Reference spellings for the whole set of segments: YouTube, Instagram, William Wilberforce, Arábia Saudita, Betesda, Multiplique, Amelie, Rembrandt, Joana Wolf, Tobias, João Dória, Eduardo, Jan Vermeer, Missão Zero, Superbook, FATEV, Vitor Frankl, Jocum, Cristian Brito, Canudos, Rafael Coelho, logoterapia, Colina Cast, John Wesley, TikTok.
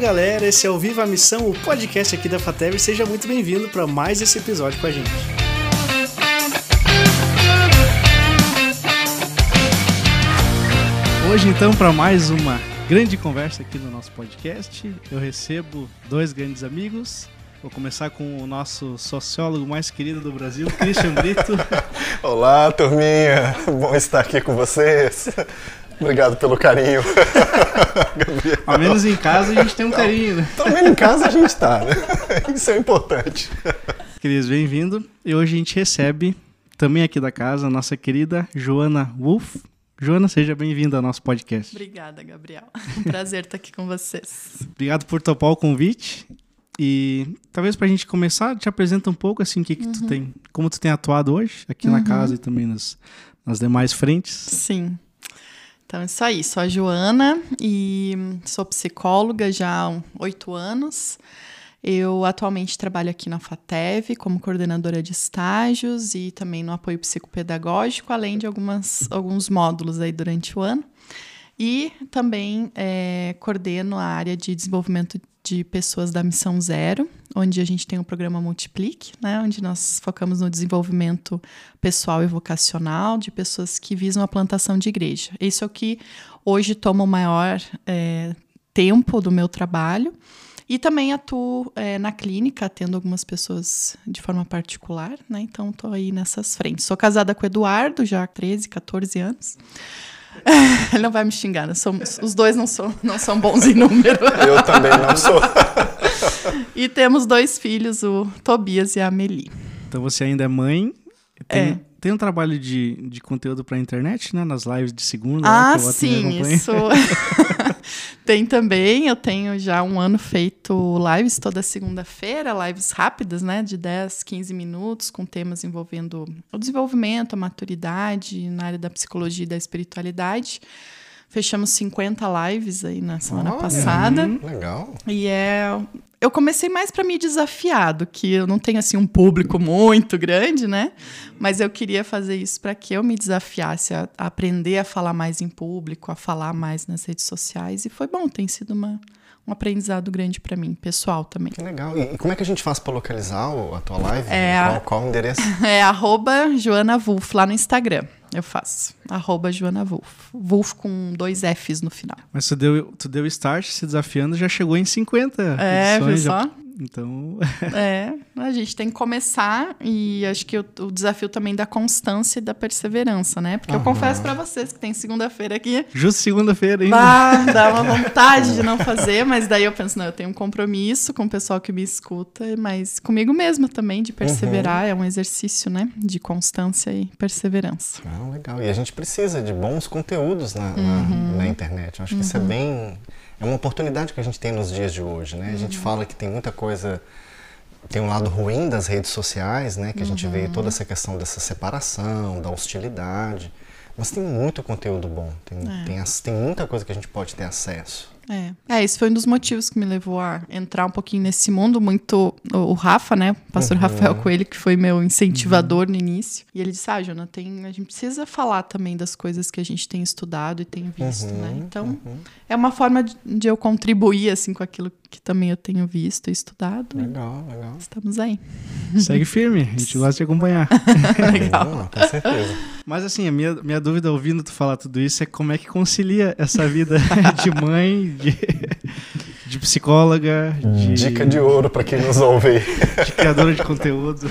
Fala galera, esse é o Viva a Missão, o podcast aqui da FATEV. Seja muito bem-vindo para mais esse episódio com a gente. Hoje então para mais uma grande conversa aqui no nosso podcast. Eu recebo dois grandes amigos. Vou começar com o nosso sociólogo mais querido do Brasil, Cristian Brito. Olá, turminha. Bom estar aqui com vocês. Obrigado pelo carinho. Ao menos em casa a gente tem um carinho, né? Ao menos em casa a gente tá, né? Isso é importante. Cris, bem-vindo. E hoje a gente recebe, também aqui da casa, a nossa querida Joana Wolf. Joana, seja bem-vinda ao nosso podcast. Obrigada, Gabriel. Um prazer estar aqui com vocês. Obrigado por topar o convite. E talvez pra gente começar, te apresenta um pouco assim, o que que tu tem, como tu tem atuado hoje aqui na casa e também nas demais frentes. Sim. Então é isso aí, sou a Joana e sou psicóloga já há 8 anos. Eu atualmente trabalho aqui na FATEV como coordenadora de estágios e também no apoio psicopedagógico, além de alguns módulos aí durante o ano. E também coordeno a área de desenvolvimento de pessoas da Missão Zero, onde a gente tem o programa Multiplique, né, onde nós focamos no desenvolvimento pessoal e vocacional de pessoas que visam a plantação de igreja. Isso é o que hoje toma o maior tempo do meu trabalho. E também atuo na clínica, atendo algumas pessoas de forma particular, né? Então estou aí nessas frentes. Sou casada com o Eduardo já há 13, 14 anos. Ele não vai me xingar, né? Os dois não são bons em número. Eu também não sou. E temos 2 filhos, o Tobias e a Amelie. Então você ainda é mãe. Tem um trabalho de conteúdo para a internet, né? Nas lives de segunda. Ah, né, que eu sim, isso. Tem também, eu tenho já 1 ano feito lives toda segunda-feira, lives rápidas, né? De 10, 15 minutos, com temas envolvendo o desenvolvimento, a maturidade, na área da psicologia e da espiritualidade. Fechamos 50 lives aí na semana passada. Legal. E eu comecei mais para me desafiar, do que eu não tenho assim um público muito grande, né? Mas eu queria fazer isso para que eu me desafiasse a aprender a falar mais em público, a falar mais nas redes sociais. E foi bom, tem sido um aprendizado grande para mim, pessoal também. Que legal. E como é que a gente faz para localizar a tua live? Qual o endereço? É @JoanaWolf lá no Instagram. Eu faço. @JoanaWolf. Wolf com 2 Fs no final. Mas tu deu start se desafiando, já chegou em 50 edições. Viu só? Então... a gente tem que começar e acho que o desafio também da constância e da perseverança, né? Porque eu confesso pra vocês que tem segunda-feira aqui... Justo segunda-feira ainda. Dá uma vontade de não fazer, mas daí eu penso, não, eu tenho um compromisso com o pessoal que me escuta, mas comigo mesma também, de perseverar, é um exercício, né? De constância e perseverança. Ah, legal. E a gente precisa de bons conteúdos na internet. Eu acho que isso é bem... É uma oportunidade que a gente tem nos dias de hoje, né? A gente fala que tem muita coisa... Tem um lado ruim das redes sociais, né? Que a gente vê toda essa questão dessa separação, da hostilidade. Mas tem muito conteúdo bom. Tem muita coisa que a gente pode ter acesso. Esse foi um dos motivos que me levou a entrar um pouquinho nesse mundo. Muito o Rafa, né? O pastor Rafael Coelho, que foi meu incentivador no início. E ele disse, Jona, a gente precisa falar também das coisas que a gente tem estudado e tem visto, né? Então, é uma forma de eu contribuir, assim, com aquilo que também eu tenho visto e estudado. Legal, legal. Estamos aí. Segue firme, a gente gosta de acompanhar. Legal. Com certeza. Mas, assim, a minha dúvida ouvindo tu falar tudo isso é como é que concilia essa vida de mãe... De psicóloga, dica de ouro para quem nos ouve, de criadora de conteúdo.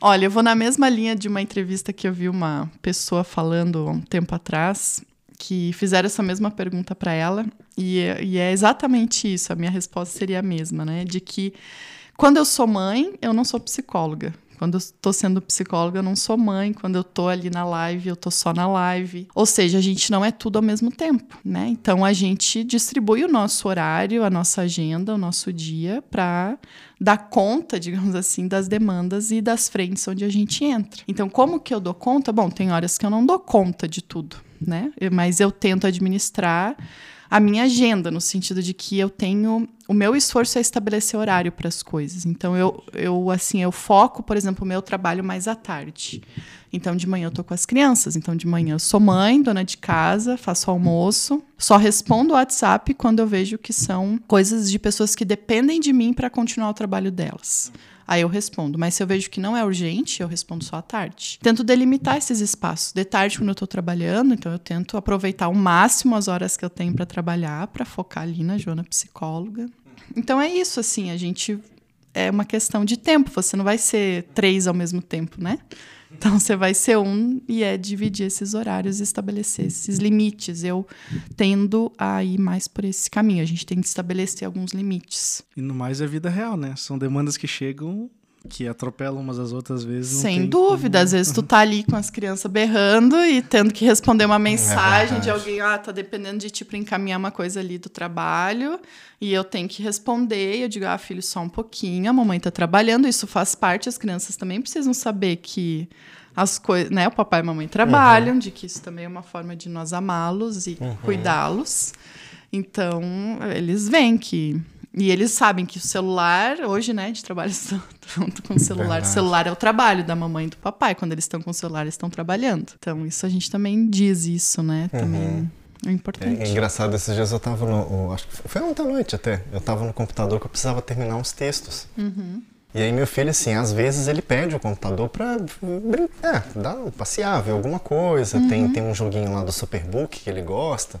Olha, eu vou na mesma linha de uma entrevista que eu vi uma pessoa falando há um tempo atrás, que fizeram essa mesma pergunta para ela, e é exatamente isso, a minha resposta seria a mesma, né? De que quando eu sou mãe, eu não sou psicóloga. Quando eu tô sendo psicóloga, eu não sou mãe. Quando eu tô ali na live, eu tô só na live. Ou seja, a gente não é tudo ao mesmo tempo, né? Então, a gente distribui o nosso horário, a nossa agenda, o nosso dia para dar conta, digamos assim, das demandas e das frentes onde a gente entra. Então, como que eu dou conta? Bom, tem horas que eu não dou conta de tudo, né? Mas eu tento administrar a minha agenda, no sentido de que eu tenho... O meu esforço é estabelecer horário para as coisas. Então, eu foco, por exemplo, o meu trabalho mais à tarde. Então, de manhã eu tô com as crianças. Então, de manhã eu sou mãe, dona de casa, faço almoço. Só respondo o WhatsApp quando eu vejo que são coisas de pessoas que dependem de mim para continuar o trabalho delas. Aí eu respondo. Mas se eu vejo que não é urgente, eu respondo só à tarde. Tento delimitar esses espaços. De tarde, quando eu estou trabalhando, então eu tento aproveitar ao máximo as horas que eu tenho para trabalhar, para focar ali na Joana psicóloga. Então é isso, assim, a gente... É uma questão de tempo. Você não vai ser 3 ao mesmo tempo, né? Então, você vai ser um e é dividir esses horários e estabelecer esses limites. Eu tendo a ir mais por esse caminho. A gente tem que estabelecer alguns limites. E no mais é vida real, né? São demandas que chegam, que atropelam umas às outras vezes. Não Sem dúvida. Como... Às vezes tu tá ali com as crianças berrando e tendo que responder uma mensagem de alguém. Ah, tá dependendo de ti para encaminhar uma coisa ali do trabalho. E eu tenho que responder. E eu digo, ah, filho, só um pouquinho. A mamãe tá trabalhando. Isso faz parte. As crianças também precisam saber que as coisas, né? O papai e a mamãe trabalham. De que isso também é uma forma de nós amá-los e cuidá-los. Então, eles veem que... E eles sabem que o celular, hoje, né, de trabalho junto com o celular. O celular é o trabalho da mamãe e do papai. Quando eles estão com o celular, eles estão trabalhando. Então, isso a gente também diz isso, né? Também é importante. É engraçado, esses dias eu tava no... Acho que foi ontem à noite até. Eu tava no computador que eu precisava terminar uns textos. E aí meu filho, assim, às vezes ele pede o computador pra brincar, passear, ver alguma coisa. Tem um joguinho lá do Superbook que ele gosta.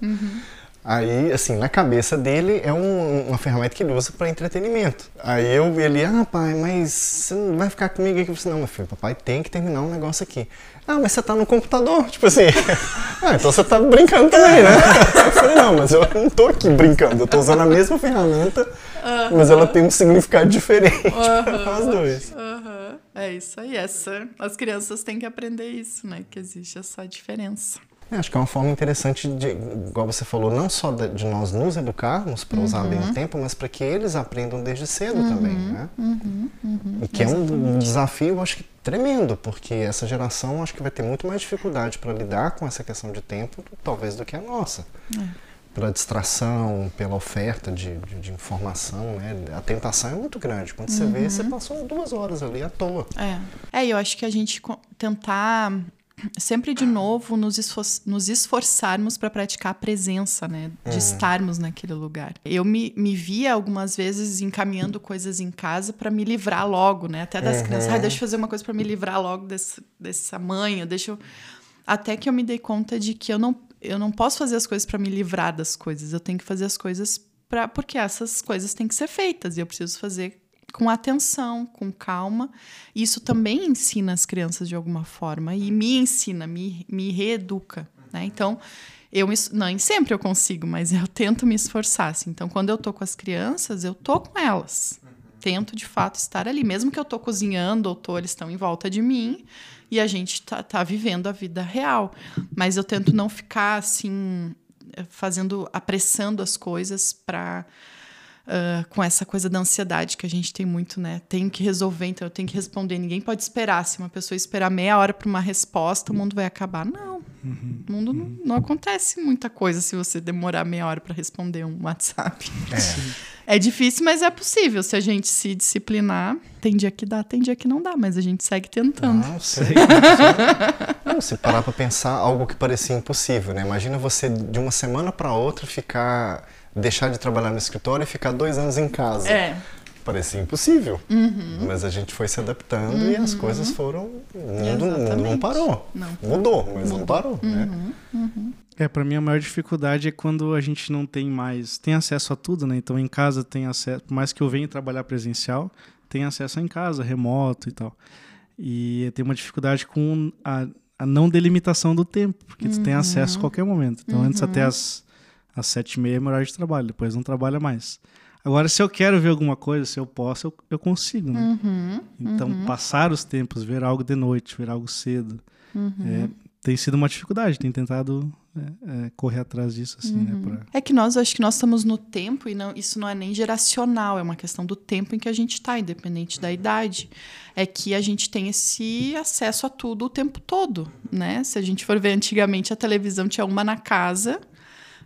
Aí, assim, na cabeça dele é uma ferramenta que ele usa para entretenimento. Aí ele, pai, mas você não vai ficar comigo aqui? Eu falei, não, meu filho, papai tem que terminar um negócio aqui. Ah, mas você tá no computador, tipo assim. Ah, então você tá brincando também, né? Eu falei, não, mas eu não tô aqui brincando, eu tô usando a mesma ferramenta, mas ela tem um significado diferente para nós dois. É isso aí, as crianças têm que aprender isso, né? Que existe essa diferença. Acho que é uma forma interessante de, igual você falou, não só de nós nos educarmos para usar bem o tempo, mas para que eles aprendam desde cedo também, né? E que exatamente. É um desafio, acho que tremendo, porque essa geração acho que vai ter muito mais dificuldade para lidar com essa questão de tempo, talvez, do que a nossa. Pela distração, pela oferta de informação, né? A tentação é muito grande. Quando você vê, você passou 2 horas ali à toa. Eu acho que a gente tentar... sempre de novo nos esforçarmos para praticar a presença, né? De estarmos naquele lugar. Eu me via algumas vezes encaminhando coisas em casa para me livrar logo, né? Até das crianças. Deixa eu fazer uma coisa para me livrar logo desse tamanho. Até que eu me dei conta de que eu não posso fazer as coisas para me livrar das coisas. Eu tenho que fazer as coisas porque essas coisas têm que ser feitas e eu preciso fazer com atenção, com calma. Isso também ensina as crianças de alguma forma e me ensina, me reeduca, né? Então, nem sempre eu consigo, mas eu tento me esforçar, assim. Então, quando eu tô com as crianças, eu tô com elas. Tento, de fato, estar ali. Mesmo que eu tô cozinhando, eles estão em volta de mim e a gente tá vivendo a vida real. Mas eu tento não ficar, assim, apressando as coisas para... com essa coisa da ansiedade que a gente tem muito, né? Tenho que resolver, então eu tenho que responder. Ninguém pode esperar. Se uma pessoa esperar meia hora para uma resposta, o mundo vai acabar. Não. O mundo não acontece muita coisa se você demorar meia hora para responder um WhatsApp. É difícil, mas é possível. Se a gente se disciplinar, tem dia que dá, tem dia que não dá, mas a gente segue tentando. Não sei. Se parar para pensar, algo que parecia impossível, né? Imagina você, de uma semana para outra, deixar de trabalhar no escritório e ficar 2 anos em casa. Parecia impossível. Mas a gente foi se adaptando e as coisas foram... O mundo não parou. Mudou, mas não parou, né? Pra mim a maior dificuldade é quando a gente não tem acesso a tudo, né? Então em casa tem acesso, por mais que eu venha trabalhar presencial, tem acesso em casa, remoto e tal. E tem uma dificuldade com a não delimitação do tempo, porque tu tem acesso a qualquer momento. Então antes até às 7h30 é meu horário de trabalho, depois não trabalha mais. Agora, se eu quero ver alguma coisa, se eu posso, eu consigo, né? Então, passar os tempos, ver algo de noite, ver algo cedo, tem sido uma dificuldade, tem tentado correr atrás disso, assim, né? É que acho que nós estamos no tempo, e não, isso não é nem geracional, é uma questão do tempo em que a gente está, independente da idade. É que a gente tem esse acesso a tudo o tempo todo, né? Se a gente for ver, antigamente a televisão tinha uma na casa...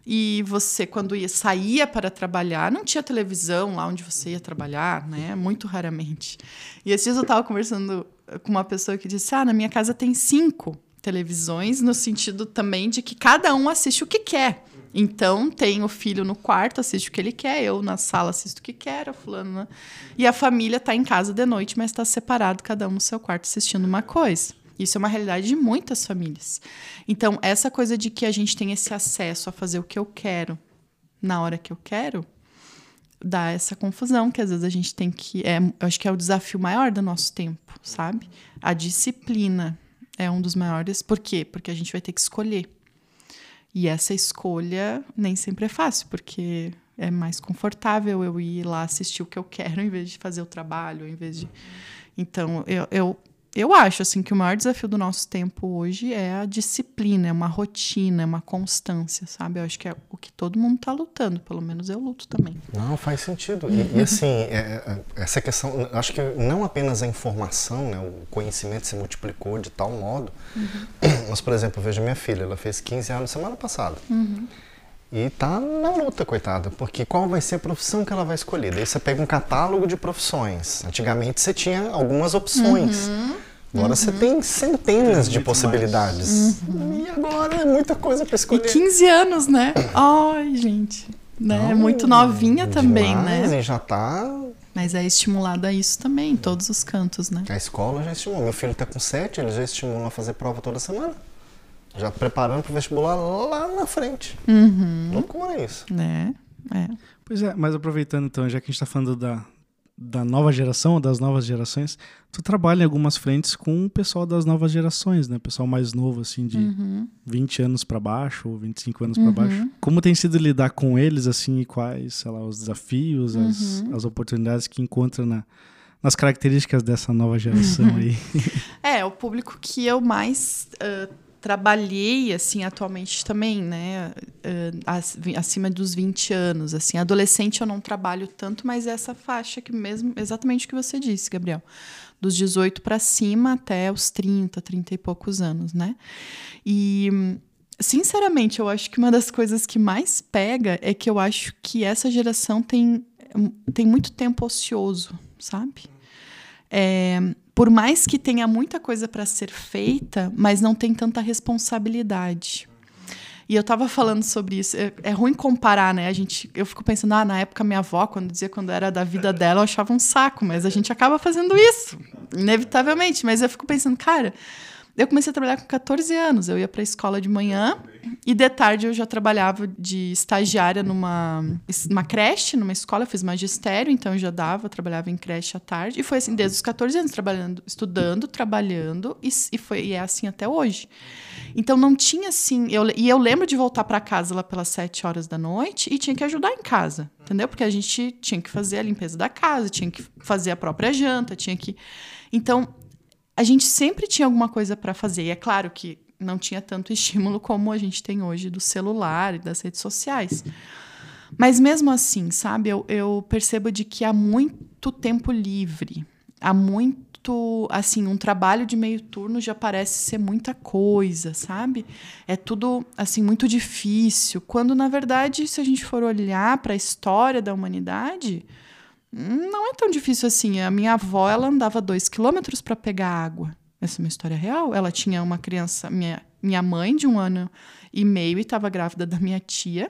E você, quando ia, saía para trabalhar, não tinha televisão lá onde você ia trabalhar, né? Muito raramente. E esses dias eu estava conversando com uma pessoa que disse, ah, na minha casa tem 5 televisões, no sentido também de que cada um assiste o que quer. Então, tem o filho no quarto, assiste o que ele quer, eu na sala assisto o que quero, fulano, né? E a família está em casa de noite, mas está separado, cada um no seu quarto assistindo uma coisa. Isso é uma realidade de muitas famílias. Então, essa coisa de que a gente tem esse acesso a fazer o que eu quero na hora que eu quero, dá essa confusão, que às vezes a gente tem que... eu acho que é o desafio maior do nosso tempo, sabe? A disciplina é um dos maiores. Por quê? Porque a gente vai ter que escolher. E essa escolha nem sempre é fácil, porque é mais confortável eu ir lá assistir o que eu quero, em vez de fazer o trabalho, em vez de... Então, eu acho assim, que o maior desafio do nosso tempo hoje é a disciplina, é uma rotina, é uma constância, sabe? Eu acho que é o que todo mundo está lutando, pelo menos eu luto também. Não, faz sentido. E assim, essa questão, acho que não apenas a informação, né, o conhecimento se multiplicou de tal modo, mas, por exemplo, eu vejo minha filha, ela fez 15 anos semana passada. E tá na luta, coitada, porque qual vai ser a profissão que ela vai escolher? Daí você pega um catálogo de profissões. Antigamente você tinha algumas opções. Agora você tem centenas de possibilidades. E agora é muita coisa para escolher. E 15 anos, né? Ai, gente. Né? Não, é muito novinha também, né? Já tá... Mas é estimulado a isso também, em todos os cantos, né? A escola já estimula. Meu filho tá com 7, ele já estimula a fazer prova toda semana. Já preparando para o vestibular lá na frente. Loucura isso. É. Pois é, mas aproveitando então, já que a gente está falando da nova geração, das novas gerações, tu trabalha em algumas frentes com o pessoal das novas gerações, né? Pessoal mais novo, assim, de 20 anos para baixo, ou 25 anos para baixo. Como tem sido lidar com eles, assim, e quais, sei lá, os desafios, as oportunidades que encontra nas características dessa nova geração aí? É, o público que eu mais... trabalhei, assim, atualmente também, né, acima dos 20 anos, assim, adolescente eu não trabalho tanto, mas é essa faixa que mesmo, exatamente o que você disse, Gabriel, dos 18 para cima até os 30, 30 e poucos anos, né, e, sinceramente, eu acho que uma das coisas que mais pega é que eu acho que essa geração tem muito tempo ocioso, sabe? Por mais que tenha muita coisa para ser feita, mas não tem tanta responsabilidade. E eu estava falando sobre isso. É ruim comparar, né? Eu fico pensando, na época minha avó, quando era da vida dela, eu achava um saco. Mas a gente acaba fazendo isso, inevitavelmente. Mas eu fico pensando, cara, eu comecei a trabalhar com 14 anos. Eu ia para a escola de manhã e de tarde eu já trabalhava de estagiária numa creche, numa escola. Eu fiz magistério, então eu já trabalhava em creche à tarde. E foi assim, desde os 14 anos, estudando, trabalhando. E é assim até hoje. Então não tinha assim... Eu lembro de voltar para casa lá pelas 7 horas da noite e tinha que ajudar em casa, entendeu? Porque a gente tinha que fazer a limpeza da casa, tinha que fazer a própria janta, tinha que... Então... A gente sempre tinha alguma coisa para fazer. E é claro que não tinha tanto estímulo como a gente tem hoje do celular e das redes sociais. Mas mesmo assim, sabe? Eu percebo de que há muito tempo livre. Há muito... Assim, um trabalho de meio turno já parece ser muita coisa, sabe? É tudo, assim, muito difícil. Quando, na verdade, se a gente for olhar para a história da humanidade... Não é tão difícil assim. A minha avó, ela andava 2 quilômetros para pegar água. Essa é uma história real. Ela tinha uma criança, minha mãe, de 1 ano e meio, e estava grávida da minha tia.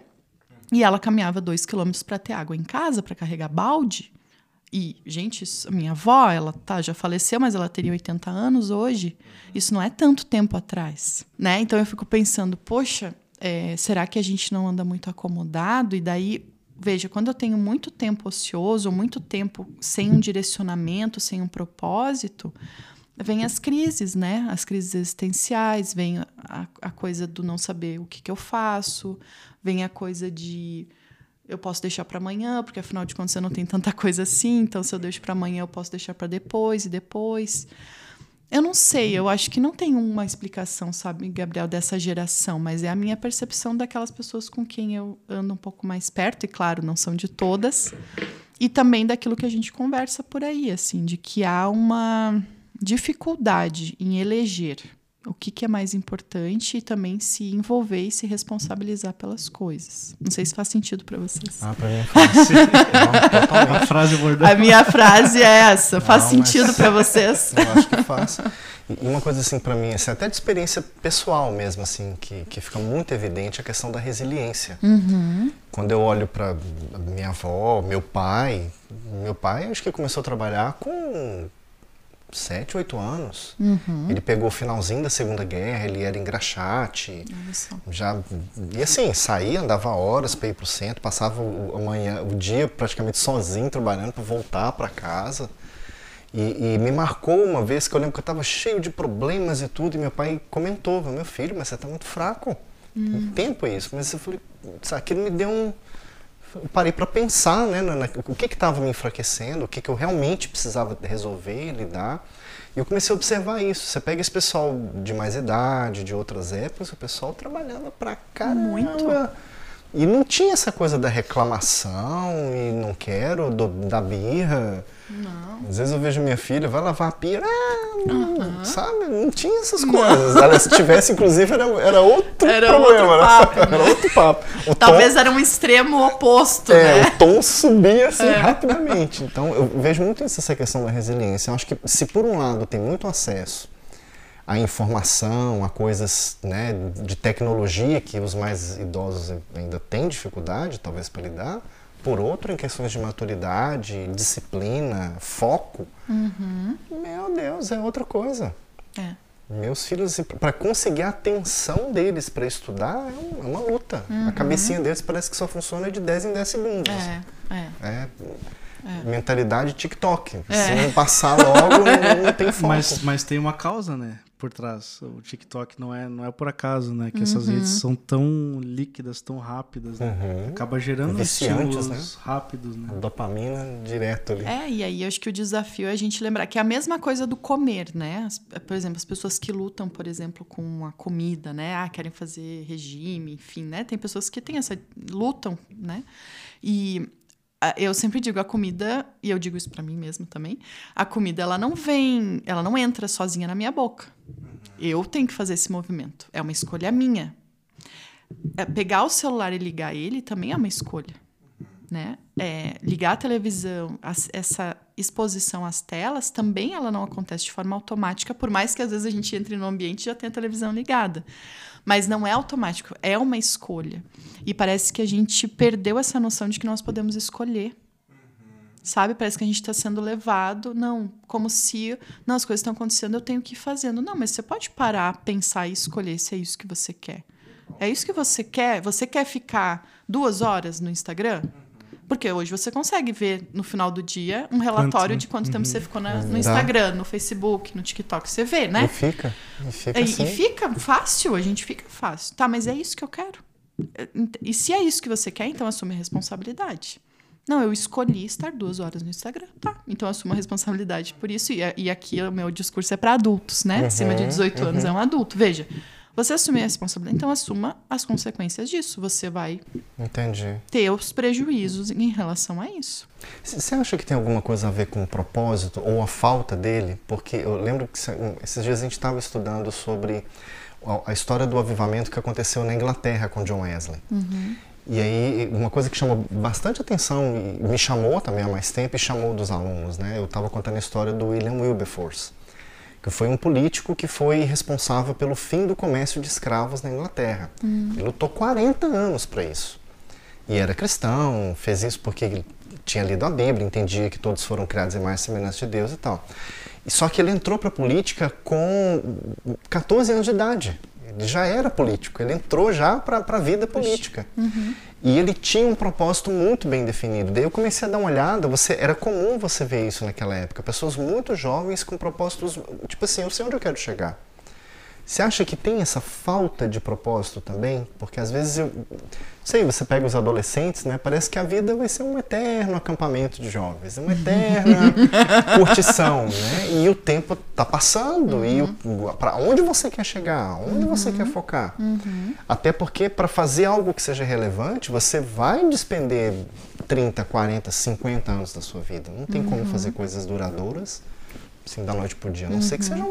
E ela caminhava 2 quilômetros para ter água em casa, para carregar balde. E, gente, a minha avó, ela já faleceu, mas ela teria 80 anos hoje. Isso não é tanto tempo atrás, né? Então eu fico pensando, poxa, será que a gente não anda muito acomodado? E daí... Veja, quando eu tenho muito tempo ocioso, muito tempo sem um direcionamento, sem um propósito, vem as crises, né? As crises existenciais, vem a coisa do não saber o que eu faço, vem a coisa de eu posso deixar para amanhã, porque afinal de contas eu não tenho tanta coisa assim, então se eu deixo para amanhã eu posso deixar para depois e depois. Eu não sei, eu acho que não tem uma explicação, sabe, Gabriel, dessa geração, mas é a minha percepção daquelas pessoas com quem eu ando um pouco mais perto, e claro, não são de todas, e também daquilo que a gente conversa por aí, assim, de que há uma dificuldade em eleger o que, que é mais importante e também se envolver e se responsabilizar pelas coisas. Não sei se faz sentido para vocês. Ah, para mim é fácil. Não, a frase bordão. A minha frase é essa. Não, faz sentido para vocês? Eu acho que faz. Uma coisa assim para mim, assim, até de experiência pessoal mesmo, assim, que fica muito evidente a questão da resiliência. Uhum. Quando eu olho para minha avó, meu pai acho que começou a trabalhar com 7, 8 anos. Uhum. Ele pegou o finalzinho da Segunda Guerra, ele era engraxate. Já, e assim, saía, andava horas para ir para o centro, passava o dia praticamente sozinho trabalhando para voltar para casa. E me marcou uma vez que eu lembro que eu estava cheio de problemas e tudo, e meu pai comentou: meu filho, mas você está muito fraco. Tem tempo isso. Mas eu falei, aquilo me deu um... Eu parei para pensar, né, o que estava me enfraquecendo, o que eu realmente precisava resolver, lidar. E eu comecei a observar isso. Você pega esse pessoal de mais idade, de outras épocas, o pessoal trabalhava pra caramba. Muito. E não tinha essa coisa da reclamação, e não quero, da birra. Não. Às vezes eu vejo minha filha, vai lavar a pia, não, sabe? Não tinha essas coisas. Ela, se tivesse, inclusive, era outro problema. Era outro papo. Talvez era um extremo oposto, né? O tom subia assim rapidamente. Então, eu vejo muito isso, essa questão da resiliência. Eu acho que, se por um lado tem muito acesso a informação, a coisas, né, de tecnologia que os mais idosos ainda têm dificuldade, talvez, para lidar. Por outro, em questões de maturidade, disciplina, foco, meu Deus, é outra coisa. É. Meus filhos, para conseguir a atenção deles para estudar, é uma luta. A cabecinha deles parece que só funciona de 10 em 10 segundos. Mentalidade TikTok. Se não passar logo, não tem foco. Mas tem uma causa, né? Por trás. O TikTok não é por acaso, né? Que essas redes são tão líquidas, tão rápidas, né? Acaba gerando estímulos, né? Rápidos, né? Dopamina direto ali. E aí acho que o desafio é a gente lembrar que é a mesma coisa do comer, né? Por exemplo, as pessoas que lutam, por exemplo, com a comida, né? Querem fazer regime, enfim, né? Tem pessoas que têm essa... lutam, né? E... eu sempre digo, a comida, e eu digo isso pra mim mesma também, a comida ela não entra sozinha na minha boca. Eu tenho que fazer esse movimento. É uma escolha minha. Pegar o celular e ligar ele também é uma escolha, né? Ligar a televisão, essa exposição às telas, também ela não acontece de forma automática, por mais que às vezes a gente entre no ambiente e já tenha a televisão ligada. Mas não é automático, é uma escolha. E parece que a gente perdeu essa noção de que nós podemos escolher. Sabe? Parece que a gente está sendo levado, como se, as coisas estão acontecendo, eu tenho que ir fazendo. Não, mas você pode parar, pensar e escolher se é isso que você quer. É isso que você quer? Você quer ficar 2 horas no Instagram? Porque hoje você consegue ver, no final do dia, um relatório de quanto tempo você ficou no Instagram, no Facebook, no TikTok. Você vê, né? E fica fácil, a gente fica fácil. Tá, mas é isso que eu quero. E se é isso que você quer, então assume a responsabilidade. Não, eu escolhi estar 2 horas no Instagram. Tá, então assumo a responsabilidade por isso. E aqui o meu discurso é para adultos, né? Acima de 18 anos é um adulto. Veja... você assumir a responsabilidade, então assuma as consequências disso. Você vai ter os prejuízos em relação a isso. Você acha que tem alguma coisa a ver com o propósito ou a falta dele? Porque eu lembro que esses dias a gente estava estudando sobre a história do avivamento que aconteceu na Inglaterra com John Wesley. E aí, uma coisa que chamou bastante atenção, e me chamou também há mais tempo e chamou dos alunos, né? Eu estava contando a história do William Wilberforce, que foi um político que foi responsável pelo fim do comércio de escravos na Inglaterra. Ele lutou 40 anos para isso. E era cristão, fez isso porque tinha lido a Bíblia, entendia que todos foram criados em mais semelhança de Deus e tal. Só que ele entrou para a política com 14 anos de idade. Ele já era político, ele entrou já para a vida política. E ele tinha um propósito muito bem definido. Daí eu comecei a dar uma olhada, era comum você ver isso naquela época. Pessoas muito jovens com propósitos, tipo assim, eu sei onde eu quero chegar. Você acha que tem essa falta de propósito também? Porque às vezes, você pega os adolescentes, né? Parece que a vida vai ser um eterno acampamento de jovens, uma eterna curtição, né? E o tempo tá passando, e para onde você quer chegar? Onde você quer focar? Até porque para fazer algo que seja relevante, você vai despender 30, 40, 50 anos da sua vida. Não tem como fazer coisas duradouras assim, da noite pro dia. A não ser que seja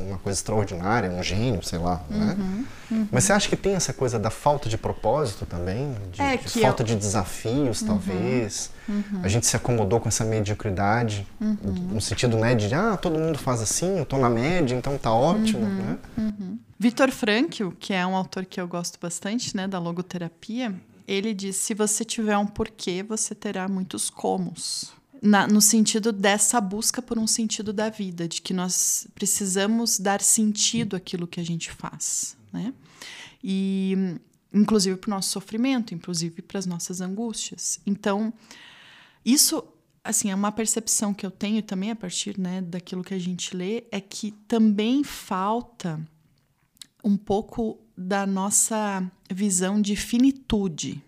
uma coisa extraordinária, um gênio, sei lá, né? Mas você acha que tem essa coisa da falta de propósito também? De falta de desafios, talvez? A gente se acomodou com essa mediocridade, no sentido, né, de todo mundo faz assim, eu tô na média, então tá ótimo, né? Vitor Frankl, que é um autor que eu gosto bastante, né, da logoterapia, ele diz, se você tiver um porquê, você terá muitos comos. No sentido dessa busca por um sentido da vida, de que nós precisamos dar sentido àquilo que a gente faz, né? E, inclusive para o nosso sofrimento, inclusive para as nossas angústias. Então, isso assim, é uma percepção que eu tenho também a partir, né, daquilo que a gente lê, é que também falta um pouco da nossa visão de finitude.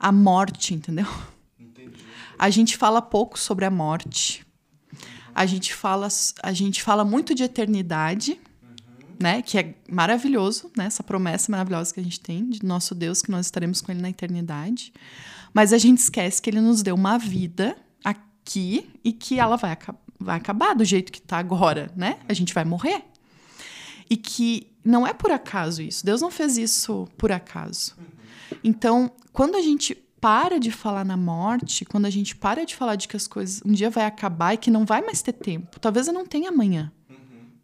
A morte, entendeu? A gente fala pouco sobre a morte. A gente fala muito de eternidade, né? Que é maravilhoso, né? Essa promessa maravilhosa que a gente tem de nosso Deus, que nós estaremos com Ele na eternidade. Mas a gente esquece que Ele nos deu uma vida aqui e que ela vai acabar do jeito que está agora, né? A gente vai morrer. E que não é por acaso isso. Deus não fez isso por acaso. Então, quando a gente para de falar na morte, quando a gente para de falar de que as coisas um dia vai acabar e que não vai mais ter tempo. Talvez eu não tenha amanhã,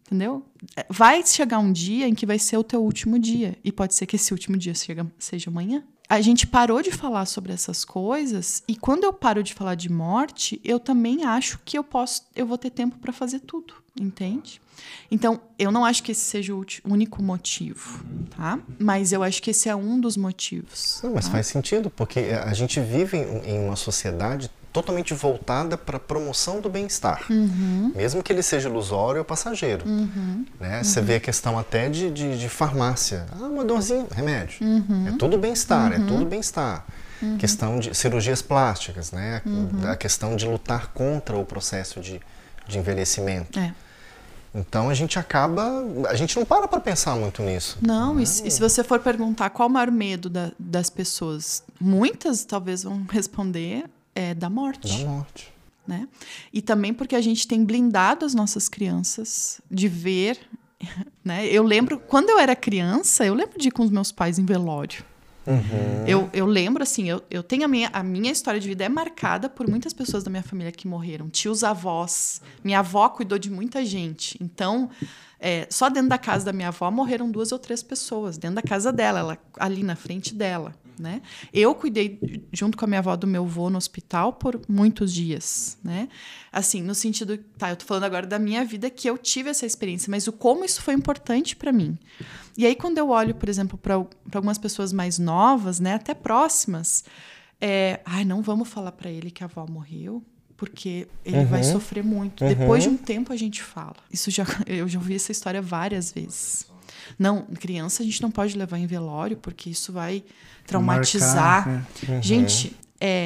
entendeu? Vai chegar um dia em que vai ser o teu último dia, e pode ser que esse último dia seja amanhã. A gente parou de falar sobre essas coisas, e quando eu paro de falar de morte, eu também acho que eu vou ter tempo para fazer tudo, entende? Então, eu não acho que esse seja o único motivo, tá? Mas eu acho que esse é um dos motivos. Não, mas tá? Faz sentido, porque a gente vive em uma sociedade totalmente voltada para a promoção do bem-estar. Mesmo que ele seja ilusório ou passageiro. Né? Você vê a questão até de farmácia. Uma dorzinha, remédio. É tudo bem-estar, é tudo bem-estar. Questão de cirurgias plásticas, né? A questão de lutar contra o processo de envelhecimento. Então, a gente não para pensar muito nisso. Não, né? E se você for perguntar qual o maior medo das pessoas, muitas talvez vão responder da morte. Da morte. Né? E também porque a gente tem blindado as nossas crianças de ver, né? Eu lembro, quando eu era criança, eu lembro de ir com os meus pais em velório. Eu lembro, assim, eu tenho a minha história de vida é marcada por muitas pessoas da minha família que morreram. Tios, avós. Minha avó cuidou de muita gente. Então, só dentro da casa da minha avó morreram 2 ou 3 pessoas. Dentro da casa dela, ali na frente dela, né? Eu cuidei, junto com a minha avó, do meu avô no hospital por muitos dias, né? Assim, no sentido... Tá, eu tô falando agora da minha vida, que eu tive essa experiência. Mas o como isso foi importante para mim. E aí, quando eu olho, por exemplo, para algumas pessoas mais novas, né, até próximas, não vamos falar para ele que a avó morreu, porque ele vai sofrer muito. Depois de um tempo a gente fala. Eu já ouvi essa história várias vezes. Não, criança a gente não pode levar em velório, porque isso vai traumatizar. Gente,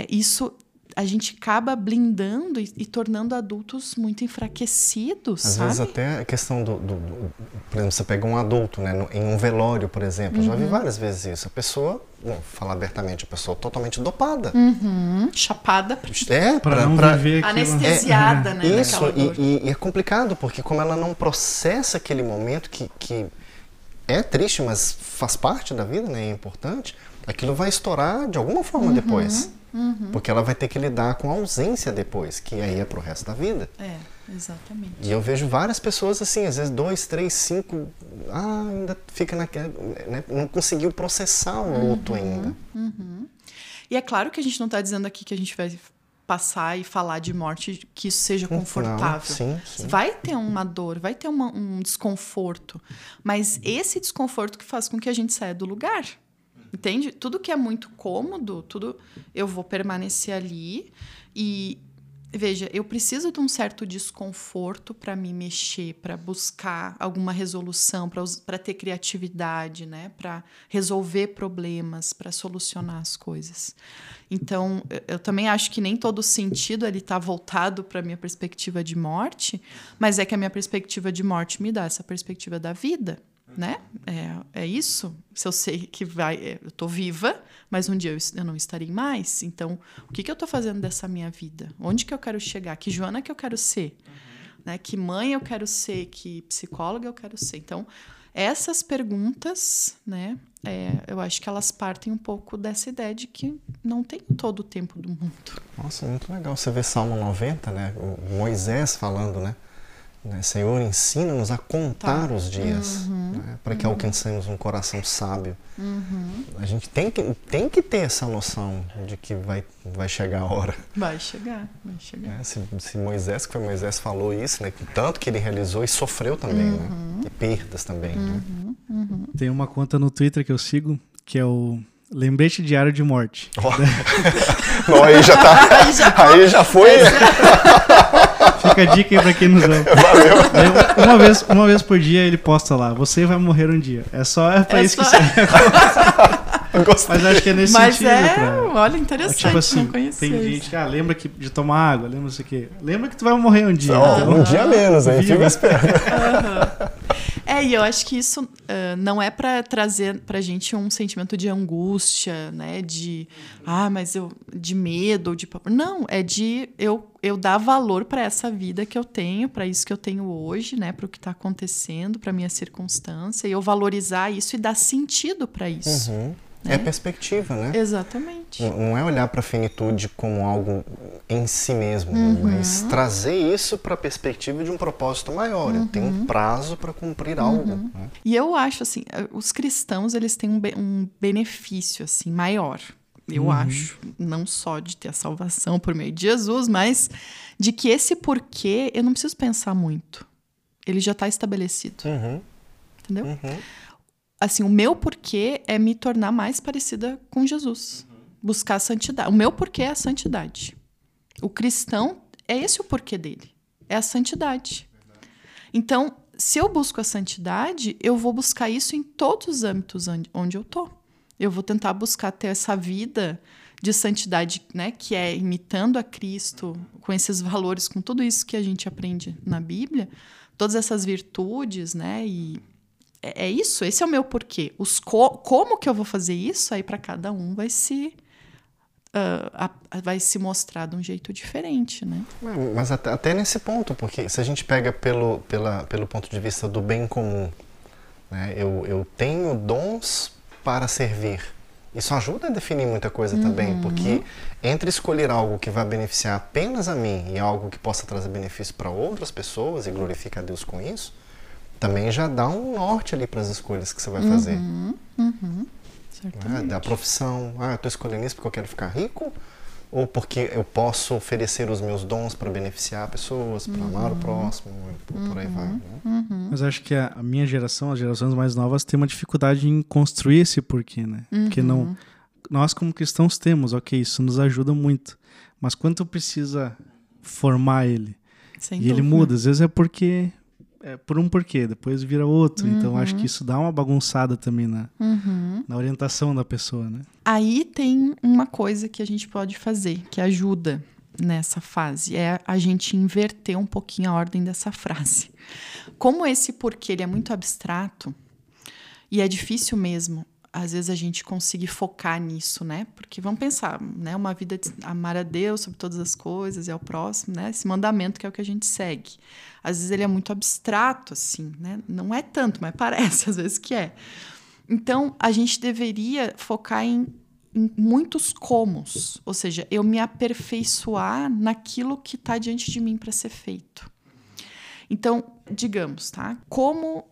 isso... a gente acaba blindando e tornando adultos muito enfraquecidos, sabe? Às vezes até a questão por exemplo, você pega um adulto, né, em um velório, por exemplo. Eu já vi várias vezes isso. A pessoa, vou falar abertamente, a pessoa totalmente dopada. Chapada. Para não viver aquilo. Anestesiada, né? Isso, e é complicado, porque como ela não processa aquele momento que é triste, mas faz parte da vida, né, é importante, aquilo vai estourar de alguma forma depois. Porque ela vai ter que lidar com a ausência depois, que aí é pro resto da vida. Exatamente. E eu vejo várias pessoas assim, às vezes 2, 3, 5, ainda fica naquela, né, não conseguiu processar o luto ainda. E é claro que a gente não está dizendo aqui que a gente vai passar e falar de morte, que isso seja confortável. Sim. Vai ter uma dor, vai ter um desconforto, mas esse desconforto que faz com que a gente saia do lugar. Entende? Tudo que é muito cômodo, tudo eu vou permanecer ali. E, veja, eu preciso de um certo desconforto para me mexer, para buscar alguma resolução, para ter criatividade, né? Para resolver problemas, para solucionar as coisas. Então, eu também acho que nem todo sentido ele está voltado para a minha perspectiva de morte, mas é que a minha perspectiva de morte me dá essa perspectiva da vida. né? É isso. Se eu sei que vai, eu tô viva, mas um dia eu não estarei mais. Então, o que eu tô fazendo dessa minha vida? Onde que eu quero chegar? Que Joana que eu quero ser? Né? Que mãe eu quero ser? Que psicóloga eu quero ser? Então, essas perguntas, né? Eu acho que elas partem um pouco dessa ideia de que não tem todo o tempo do mundo. Nossa, muito legal. Você vê Salmo 90, né? O Moisés falando, né? Senhor, ensina-nos a contar os dias, né? Para que alcancemos um coração sábio. A gente tem que ter essa noção de que vai chegar a hora. Vai chegar. Se Moisés, que foi Moisés, falou isso, né? Tanto que ele realizou e sofreu também, né? E perdas também, né? Tem uma conta no Twitter que eu sigo, que é o Lembrete Diário de Morte. Oh. Não, aí já tá. Aí já foi. Fica a dica aí pra quem nos ama. Valeu. Uma vez por dia ele posta lá: você vai morrer um dia. É só pra isso que serve. Gostei. Mas acho que é nesse sentido. Olha, interessante, tipo assim, não conhecia. Tem gente que lembra de tomar água, lembra isso aqui. Lembra que tu vai morrer um dia. Então, um dia menos, aí fica esperando. E eu acho que isso não é para trazer pra gente um sentimento de angústia, né? De medo ou de pavor. Não, é de eu dar valor para essa vida que eu tenho, para isso que eu tenho hoje, né? Para o que está acontecendo, para minha circunstância, e eu valorizar isso e dar sentido para isso. Né? É perspectiva, né? Exatamente. Não é olhar para a finitude como algo em si mesmo, mas trazer isso para a perspectiva de um propósito maior. Eu tenho um prazo para cumprir algo. Né? E eu acho, assim, os cristãos, eles têm um benefício, assim, maior. Eu acho, não só de ter a salvação por meio de Jesus, mas de que esse porquê eu não preciso pensar muito. Ele já está estabelecido. Entendeu? Assim, o meu porquê é me tornar mais parecida com Jesus. Buscar a santidade. O meu porquê é a santidade. O cristão, é esse o porquê dele. É a santidade. Verdade. Então, se eu busco a santidade, eu vou buscar isso em todos os âmbitos onde eu tô. Eu vou tentar buscar ter essa vida de santidade, né? Que é imitando a Cristo, com esses valores, com tudo isso que a gente aprende na Bíblia. Todas essas virtudes, né? E... é isso, esse é o meu porquê. Como que eu vou fazer isso, aí para cada um vai se mostrar de um jeito diferente, né? Mas até nesse ponto, porque se a gente pega pelo ponto de vista do bem comum, né? Eu tenho dons para servir. Isso ajuda a definir muita coisa também, porque entre escolher algo que vai beneficiar apenas a mim e algo que possa trazer benefício para outras pessoas e glorificar a Deus com isso, também já dá um norte ali para as escolhas que você vai fazer. Da profissão. Eu estou escolhendo isso porque eu quero ficar rico? Ou porque eu posso oferecer os meus dons para beneficiar pessoas, para amar o próximo, por aí vai. Né? Mas acho que a minha geração, as gerações mais novas, tem uma dificuldade em construir esse porquê, né? Porque nós como cristãos temos, ok, isso nos ajuda muito. Mas quando tu precisa formar ele, ele muda, às vezes é porque... é por um porquê, depois vira outro. Então, acho que isso dá uma bagunçada também na orientação da pessoa, né? Aí tem uma coisa que a gente pode fazer, que ajuda nessa fase. É a gente inverter um pouquinho a ordem dessa frase. Como esse porquê ele é muito abstrato, e é difícil mesmo, às vezes, a gente conseguir focar nisso, né? Porque vamos pensar, né? Uma vida de amar a Deus sobre todas as coisas e ao próximo, né? Esse mandamento que é o que a gente segue. Às vezes ele é muito abstrato, assim, né? Não é tanto, mas parece às vezes que é. Então, a gente deveria focar em muitos comos. Ou seja, eu me aperfeiçoar naquilo que está diante de mim para ser feito. Então, digamos, tá? Como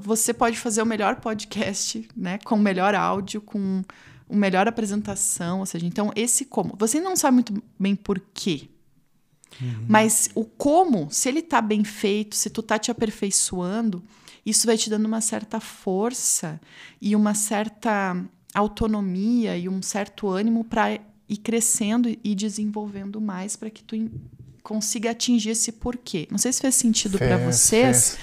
você pode fazer o melhor podcast, né? Com o melhor áudio, com a melhor apresentação. Ou seja, então, esse como. Você não sabe muito bem por quê. Mas o como, se ele tá bem feito, se tu tá te aperfeiçoando, isso vai te dando uma certa força e uma certa autonomia e um certo ânimo para ir crescendo e desenvolvendo mais, para que tu consiga atingir esse porquê. Não sei se fez sentido para vocês,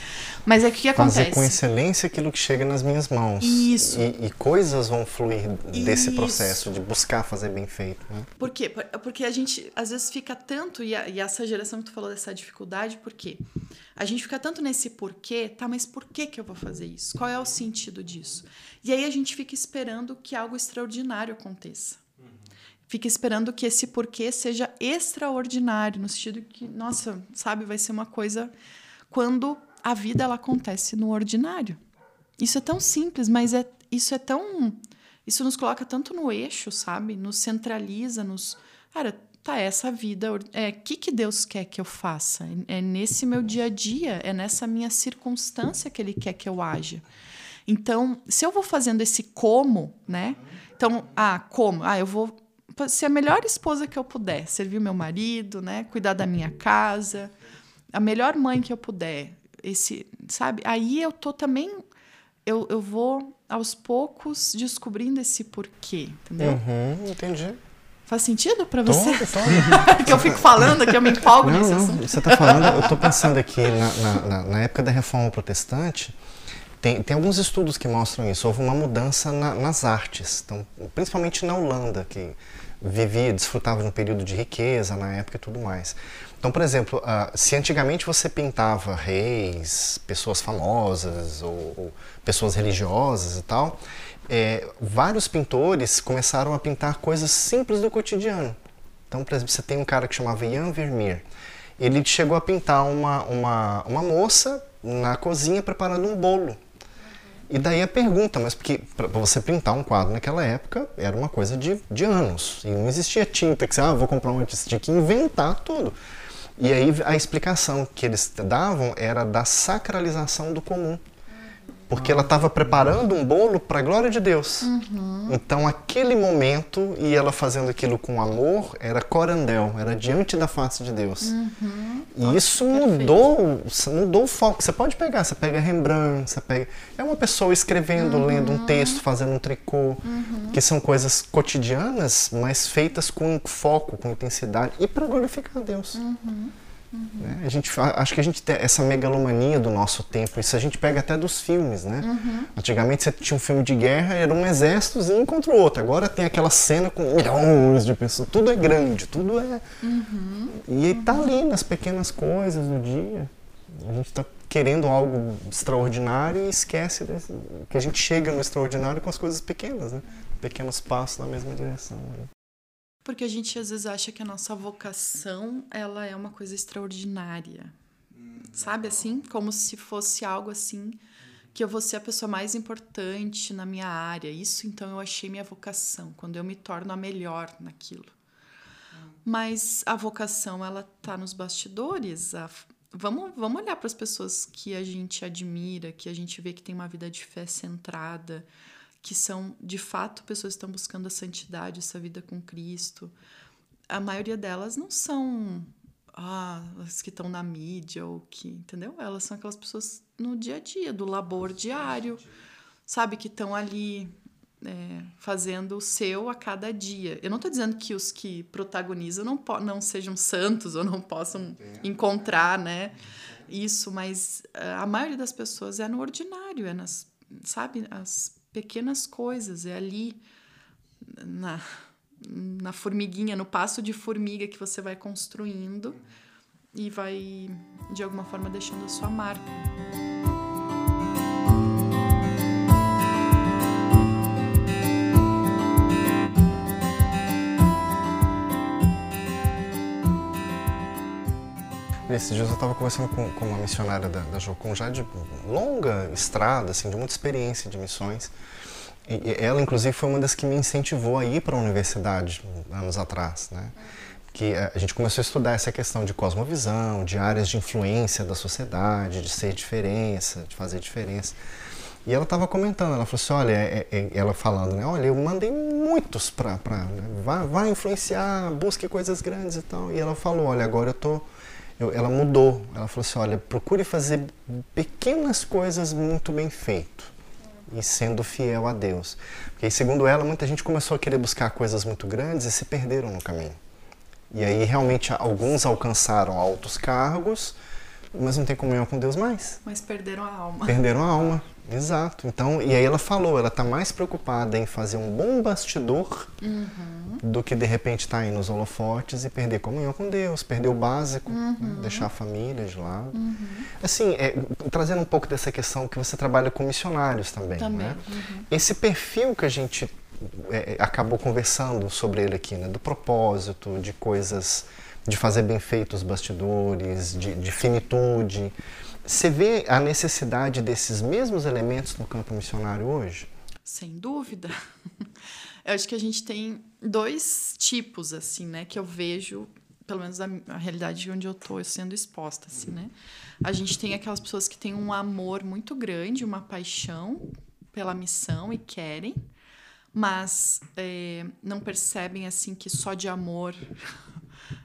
mas é o que acontece. Fazer com excelência aquilo que chega nas minhas mãos. Isso. E coisas vão fluir desse processo de buscar fazer bem feito. Né? Por quê? Porque a gente, às vezes, fica tanto... E essa geração que tu falou dessa dificuldade, por quê? A gente fica tanto nesse porquê. Tá, mas por que que eu vou fazer isso? Qual é o sentido disso? E aí a gente fica esperando que algo extraordinário aconteça. Fica esperando que esse porquê seja extraordinário, no sentido que, nossa, sabe, vai ser uma coisa... Quando a vida ela acontece no ordinário. Isso é tão simples, mas isso nos coloca tanto no eixo, sabe? Nos centraliza, nos... Cara, tá, essa vida... O que Deus quer que eu faça? É nesse meu dia a dia, é nessa minha circunstância que Ele quer que eu aja. Então, se eu vou fazendo esse como, né? Então, eu vou... ser a melhor esposa que eu puder, servir o meu marido, né? Cuidar da minha casa, a melhor mãe que eu puder, sabe? Aí eu tô também, eu vou aos poucos descobrindo esse porquê, entendeu? Uhum, entendi. Faz sentido pra você? Tô. Que eu fico falando aqui, eu me empolgo nesse assunto. Você tá falando, eu tô pensando aqui na época da Reforma Protestante. Tem alguns estudos que mostram isso. Houve uma mudança nas artes. Então, principalmente na Holanda, que desfrutava de um período de riqueza na época e tudo mais. Então, por exemplo, se antigamente você pintava reis, pessoas famosas ou pessoas religiosas e tal, vários pintores começaram a pintar coisas simples do cotidiano. Então, por exemplo, você tem um cara que chamava Jan Vermeer. Ele chegou a pintar uma moça na cozinha preparando um bolo. E daí a pergunta, mas porque para você pintar um quadro naquela época era uma coisa de anos. E não existia tinta que você, vou comprar uma tinta. Tinha que inventar tudo. E aí a explicação que eles davam era da sacralização do comum. Porque ela estava preparando um bolo para a glória de Deus. Uhum. Então aquele momento e ela fazendo aquilo com amor era corandel, era diante da face de Deus. Uhum. E isso mudou o foco. Você pode pegar, você pega Rembrandt, você pega... É uma pessoa escrevendo, lendo um texto, fazendo um tricô, que são coisas cotidianas, mas feitas com foco, com intensidade e para glorificar a Deus. Uhum. Né? Acho que a gente tem essa megalomania do nosso tempo. Isso a gente pega até dos filmes, né? Uhum. Antigamente você tinha um filme de guerra, era um exércitozinho contra o outro. Agora tem aquela cena com milhões de pessoas. Tudo é grande, tudo é... Uhum. E tá ali nas pequenas coisas do dia. A gente tá querendo algo extraordinário e esquece que a gente chega no extraordinário com as coisas pequenas, né? Pequenos passos na mesma direção, né? Porque a gente, às vezes, acha que a nossa vocação, ela é uma coisa extraordinária. Sabe, assim? Como se fosse algo, assim, que eu vou ser a pessoa mais importante na minha área. Isso, então, eu achei minha vocação, quando eu me torno a melhor naquilo. Mas a vocação, ela tá nos bastidores. Vamos olhar para as pessoas que a gente admira, que a gente vê que tem uma vida de fé centrada, que são, de fato, pessoas que estão buscando a santidade, essa vida com Cristo. A maioria delas não são as que estão na mídia, ou que, entendeu? Elas são aquelas pessoas no dia a dia, do labor diário, sabe? Que estão ali fazendo o seu a cada dia. Eu não estou dizendo que os que protagonizam não sejam santos ou não possam encontrar, né? Isso, mas a maioria das pessoas é no ordinário, sabe? As pequenas coisas, é ali na formiguinha, no passo de formiga que você vai construindo e vai, de alguma forma, deixando a sua marca. Esses dias eu estava conversando com uma missionária da Jocum, já de longa estrada, assim, de muita experiência de missões. E ela, inclusive, foi uma das que me incentivou a ir para a universidade, anos atrás, né? Que a gente começou a estudar essa questão de cosmovisão, de áreas de influência da sociedade, de ser diferença, de fazer diferença. E ela estava comentando, ela falou assim, olha, ela falando, né? Olha, eu mandei muitos vá influenciar, busque coisas grandes e tal. E ela falou, olha, agora ela mudou, ela falou assim, olha, procure fazer pequenas coisas muito bem feito e sendo fiel a Deus. Porque, segundo ela, muita gente começou a querer buscar coisas muito grandes e se perderam no caminho. E aí realmente alguns alcançaram altos cargos, mas não tem comunhão com Deus mais. Mas perderam a alma. Perderam a alma, exato. Então, e aí ela falou, ela está mais preocupada em fazer um bom bastidor do que de repente estar aí nos holofotes e perder comunhão com Deus, perder o básico, né? Deixar a família de lado. Assim, trazendo um pouco dessa questão que você trabalha com missionários também, né? Esse perfil que a gente acabou conversando sobre ele aqui, né? Do propósito, de coisas... de fazer bem feito os bastidores, de finitude. Você vê a necessidade desses mesmos elementos no campo missionário hoje? Sem dúvida. Eu acho que a gente tem dois tipos, assim, né? Que eu vejo, pelo menos a realidade onde eu estou sendo exposta, assim, né? A gente tem aquelas pessoas que têm um amor muito grande, uma paixão pela missão e querem, mas não percebem, assim, que só de amor...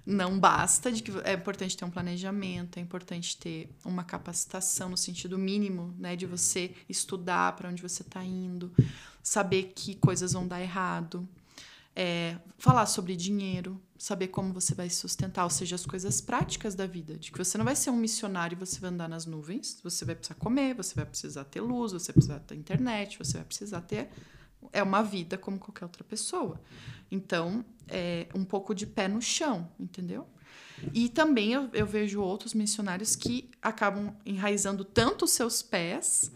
não basta, de que é importante ter um planejamento, é importante ter uma capacitação no sentido mínimo, né, de você estudar para onde você está indo, saber que coisas vão dar errado, falar sobre dinheiro, saber como você vai se sustentar, ou seja, as coisas práticas da vida, de que você não vai ser um missionário e você vai andar nas nuvens, você vai precisar comer, você vai precisar ter luz, você vai precisar ter internet, você vai precisar ter... é uma vida como qualquer outra pessoa. Então, é um pouco de pé no chão, entendeu? E também eu vejo outros missionários que acabam enraizando tanto os seus pés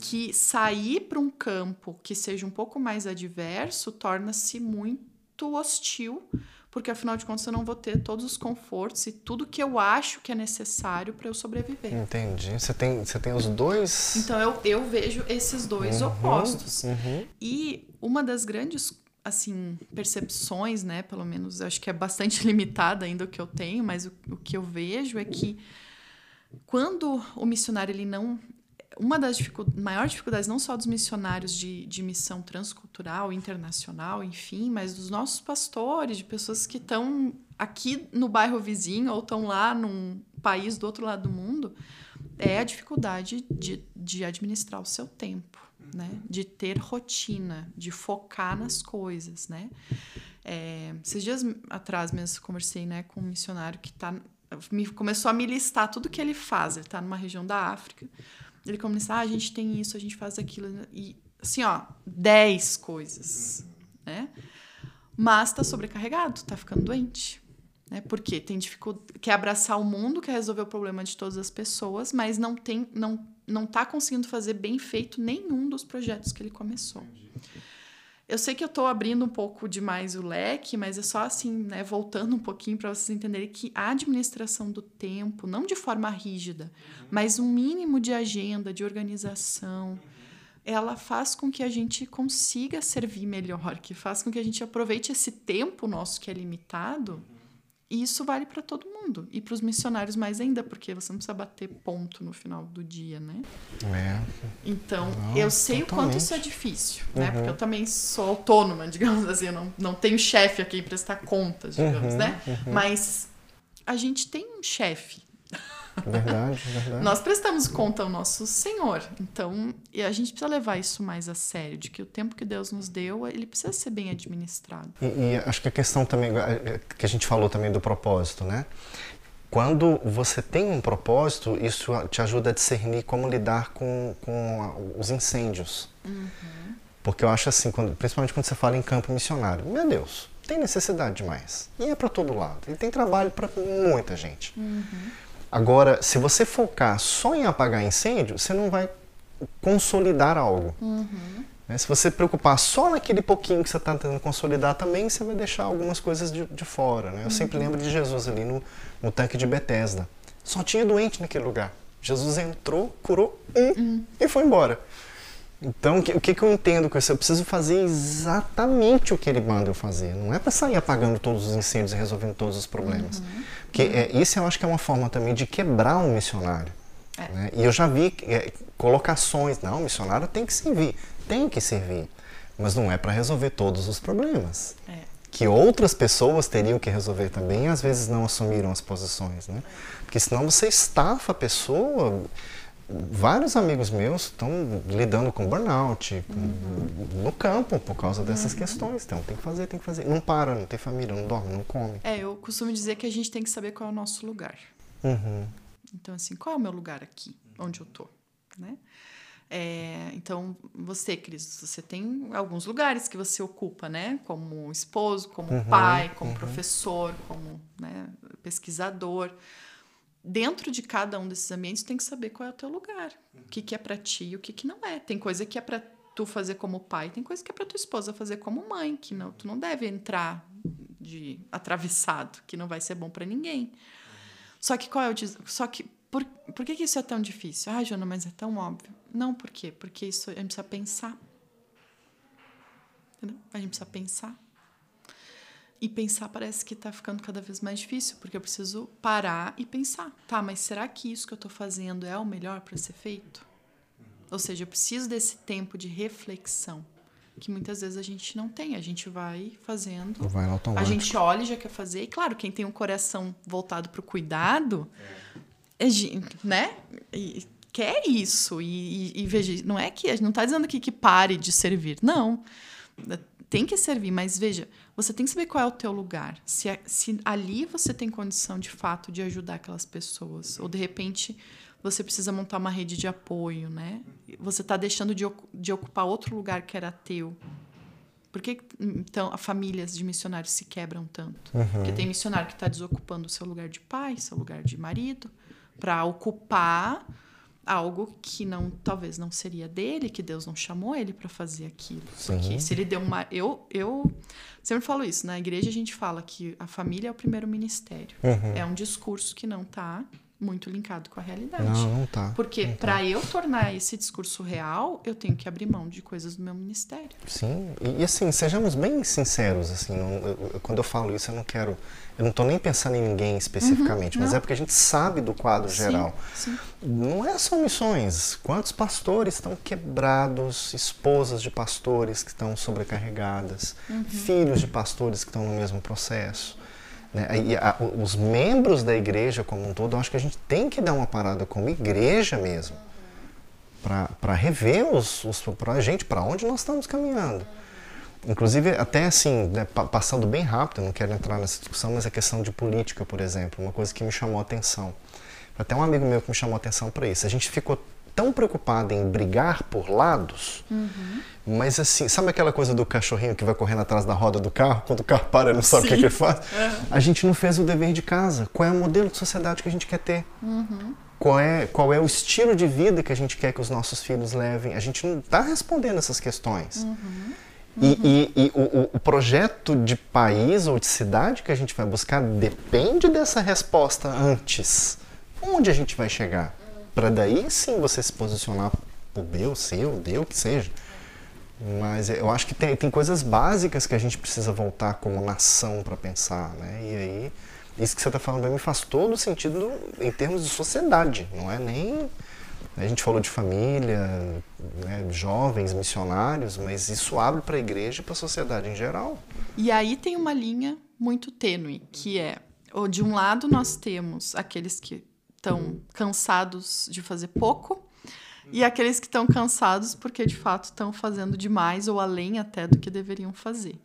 que sair para um campo que seja um pouco mais adverso torna-se muito hostil, porque, afinal de contas, eu não vou ter todos os confortos e tudo que eu acho que é necessário para eu sobreviver. Entendi. Você tem os dois... Então, eu vejo esses dois opostos. E uma das grandes, assim, percepções, né? Pelo menos, acho que é bastante limitada ainda o que eu tenho, mas o que eu vejo é que quando o missionário, ele não... Uma das maiores dificuldades, não só dos missionários de missão transcultural, internacional, enfim, mas dos nossos pastores, de pessoas que estão aqui no bairro vizinho ou estão lá num país do outro lado do mundo, é a dificuldade de administrar o seu tempo, né? De ter rotina, de focar nas coisas, né? Esses dias atrás mesmo conversei, né, com um missionário que começou a me listar tudo que ele faz. Ele está numa região da África. Ele começa, a gente tem isso, a gente faz aquilo. E, assim, ó, 10 coisas, né? Mas tá sobrecarregado, tá ficando doente, né? Porque tem dificuldade... Quer abraçar o mundo, quer resolver o problema de todas as pessoas, mas não tá conseguindo fazer bem feito nenhum dos projetos que ele começou. Eu sei que eu tô abrindo um pouco demais o leque, mas é só assim, né? Voltando um pouquinho para vocês entenderem que a administração do tempo, não de forma rígida, mas um mínimo de agenda, de organização, ela faz com que a gente consiga servir melhor, que faz com que a gente aproveite esse tempo nosso que é limitado. E isso vale para todo mundo. E para os missionários mais ainda, porque você não precisa bater ponto no final do dia, né? Então, eu sei totalmente o quanto isso é difícil, né? Porque eu também sou autônoma, digamos assim. Eu não tenho chefe a quem prestar contas, digamos, né? Mas a gente tem um chefe. Verdade, verdade. Nós prestamos conta ao nosso Senhor. Então, a gente precisa levar isso mais a sério, de que o tempo que Deus nos deu, ele precisa ser bem administrado. E acho que a questão também, que a gente falou também do propósito, né? Quando você tem um propósito, isso te ajuda a discernir como lidar com os incêndios. Porque eu acho assim, principalmente quando você fala em campo missionário, meu Deus, tem necessidade demais. E é para todo lado. E tem trabalho para muita gente. Agora, se você focar só em apagar incêndio, você não vai consolidar algo. Se você preocupar só naquele pouquinho que você está tentando consolidar também, você vai deixar algumas coisas de fora, né? Eu sempre lembro de Jesus ali no tanque de Betesda. Só tinha doente naquele lugar. Jesus entrou, curou e foi embora. Então, o que eu entendo com isso? Eu preciso fazer exatamente o que ele manda eu fazer. Não é para sair apagando todos os incêndios e resolvendo todos os problemas. Porque isso eu acho que é uma forma também de quebrar um missionário. Né? E eu já vi colocações, não, o missionário tem que servir. Tem que servir, mas não é para resolver todos os problemas. Que outras pessoas teriam que resolver também e às vezes não assumiram as posições. Né? Porque senão você estafa a pessoa... vários amigos meus estão lidando com burnout, no campo, por causa dessas questões. Então, tem que fazer. Não para, não tem família, não dorme, não come. É, eu costumo dizer que a gente tem que saber qual é o nosso lugar. Então, assim, qual é o meu lugar aqui, onde eu tô, né? É, então, você, Cris, você tem alguns lugares que você ocupa, né? Como esposo, como pai, como professor, como pesquisador. Dentro de cada um desses ambientes, tem que saber qual é o teu lugar. O que, que é pra ti e o que, que não é. Tem coisa que é pra tu fazer como pai, tem coisa que é pra tua esposa fazer como mãe, que não, tu não deve entrar de atravessado, que não vai ser bom pra ninguém. Só que qual é o... Só que, por que, que isso é tão difícil? Ah, Joana, mas é tão óbvio. Não, por quê? Porque isso a gente precisa pensar. Entendeu? A gente precisa pensar. E pensar parece que está ficando cada vez mais difícil, porque eu preciso parar e pensar. Tá, mas será que isso que eu estou fazendo é o melhor para ser feito? Ou seja, eu preciso desse tempo de reflexão, que muitas vezes a gente não tem. A gente vai fazendo, vai automático. A gente olha e já quer fazer. E claro, quem tem um coração voltado para o cuidado, né? E quer isso. E veja, não é que a gente não está dizendo aqui que pare de servir. Não. Tem que servir, mas veja, você tem que saber qual é o teu lugar. Se ali você tem condição, de fato, de ajudar aquelas pessoas. Ou, de repente, você precisa montar uma rede de apoio, né? Você está deixando de ocupar outro lugar que era teu. Por que, então, as famílias de missionários se quebram tanto? Porque tem missionário que está desocupando o seu lugar de pai, seu lugar de marido, para ocupar algo que não, talvez não seria dele, que Deus não chamou ele para fazer aquilo. Porque se ele deu uma... Eu sempre falo isso. Na igreja a gente fala que a família é o primeiro ministério. É um discurso que não está muito linkado com a realidade. Não está. Porque para eu tornar esse discurso real, eu tenho que abrir mão de coisas do meu ministério. Sim. E assim, sejamos bem sinceros. Assim, quando eu falo isso, eu não quero... Eu não estou nem pensando em ninguém especificamente, mas é porque a gente sabe do quadro geral. Sim. Não é só missões. Quantos pastores estão quebrados, esposas de pastores que estão sobrecarregadas, filhos de pastores que estão no mesmo processo. Né? E os membros da igreja como um todo, eu acho que a gente tem que dar uma parada como igreja mesmo, para rever pra gente, para onde nós estamos caminhando. Inclusive, até assim, né, passando bem rápido, eu não quero entrar nessa discussão, mas a questão de política, por exemplo, uma coisa que me chamou a atenção. Até um amigo meu que me chamou a atenção para isso. A gente ficou tão preocupado em brigar por lados, mas assim, sabe aquela coisa do cachorrinho que vai correndo atrás da roda do carro? Quando o carro para, ele não sabe o que ele faz? A gente não fez o dever de casa. Qual é o modelo de sociedade que a gente quer ter? Qual é o estilo de vida que a gente quer que os nossos filhos levem? A gente não está respondendo essas questões. E o projeto de país ou de cidade que a gente vai buscar depende dessa resposta antes. Onde a gente vai chegar? Para daí sim você se posicionar pro meu, seu, deu, o que seja. Mas eu acho que tem coisas básicas que a gente precisa voltar como nação para pensar, né? E aí, isso que você está falando para mim faz todo sentido em termos de sociedade, não é nem... A gente falou de família, né, jovens, missionários, mas isso abre para a igreja e para a sociedade em geral. E aí tem uma linha muito tênue, que é, de um lado nós temos aqueles que estão cansados de fazer pouco e aqueles que estão cansados porque, de fato, estão fazendo demais ou além até do que deveriam fazer.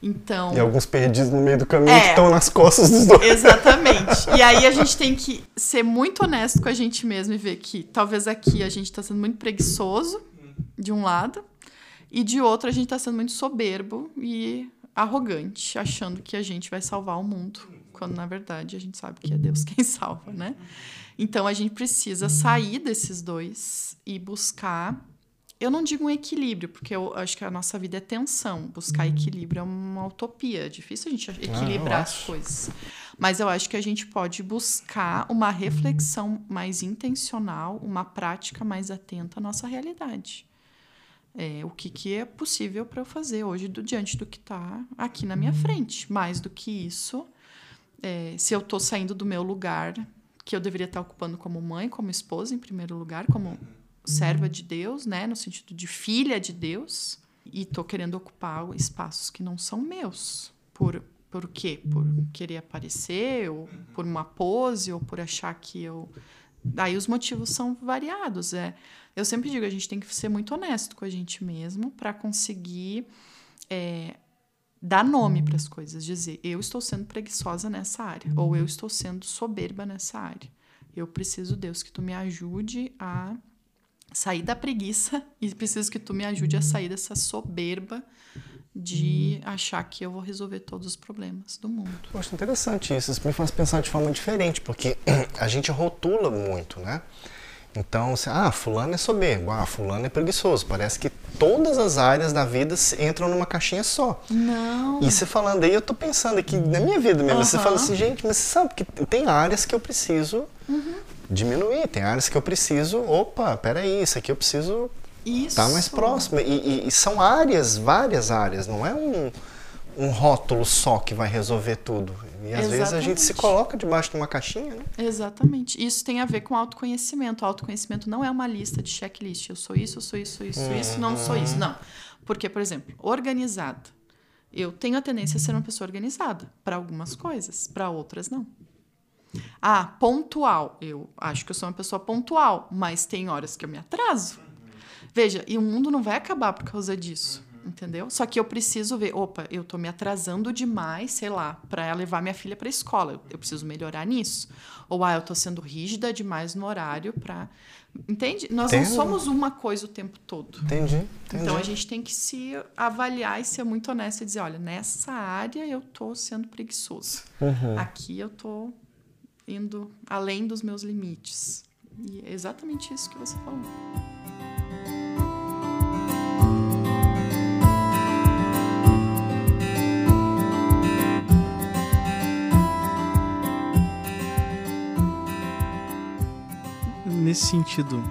Então, e alguns perdidos no meio do caminho que estão nas costas dos dois. Exatamente. E aí a gente tem que ser muito honesto com a gente mesmo e ver que talvez aqui a gente está sendo muito preguiçoso, de um lado, e de outro a gente está sendo muito soberbo e arrogante, achando que a gente vai salvar o mundo, quando na verdade a gente sabe que é Deus quem salva, né? Então a gente precisa sair desses dois e buscar... Eu não digo um equilíbrio, porque eu acho que a nossa vida é tensão. Buscar equilíbrio é uma utopia. É difícil a gente equilibrar as coisas. Mas eu acho que a gente pode buscar uma reflexão mais intencional, uma prática mais atenta à nossa realidade. O que é possível para eu fazer hoje diante do que está aqui na minha frente. Mais do que isso, se eu estou saindo do meu lugar, que eu deveria estar ocupando como mãe, como esposa, em primeiro lugar, como... serva de Deus, né? No sentido de filha de Deus, e tô querendo ocupar espaços que não são meus. Por quê? Por querer aparecer, ou por uma pose, ou por achar que eu Daí os motivos são variados. Eu sempre digo, a gente tem que ser muito honesto com a gente mesmo para conseguir dar nome para as coisas. Dizer, eu estou sendo preguiçosa nessa área, ou eu estou sendo soberba nessa área. Eu preciso, Deus, que tu me ajude a sair da preguiça e preciso que tu me ajude a sair dessa soberba de achar que eu vou resolver todos os problemas do mundo. Poxa, interessante isso. Isso me faz pensar de forma diferente, porque a gente rotula muito, né? Então, fulano é soberbo, fulano é preguiçoso. Parece que todas as áreas da vida entram numa caixinha só. Não. E você falando aí, eu tô pensando aqui na minha vida mesmo. Uhum. Você fala assim, gente, mas você sabe que tem áreas que eu preciso diminuir, tem áreas que eu preciso, isso aqui eu preciso... Tá mais próximo. E são áreas, várias áreas. Não é um rótulo só que vai resolver tudo. E às vezes a gente se coloca debaixo de uma caixinha, né? Exatamente. Isso tem a ver com autoconhecimento. O autoconhecimento não é uma lista de checklist. Eu sou isso, sou isso, sou isso, isso, não sou isso. Não. Porque, por exemplo, organizada. Eu tenho a tendência a ser uma pessoa organizada. Para algumas coisas, para outras não. Pontual. Eu acho que eu sou uma pessoa pontual, mas tem horas que eu me atraso. Veja, e o mundo não vai acabar por causa disso, entendeu? Só que eu preciso ver, eu tô me atrasando demais, sei lá, para levar minha filha para a escola, eu preciso melhorar nisso. Ou, eu tô sendo rígida demais no horário para... Entende? Nós não somos uma coisa o tempo todo. Entendi. Então, a gente tem que se avaliar e ser muito honesto e dizer, olha, nessa área eu tô sendo preguiçoso. Uhum. Aqui eu tô indo além dos meus limites. E é exatamente isso que você falou. Nesse sentido,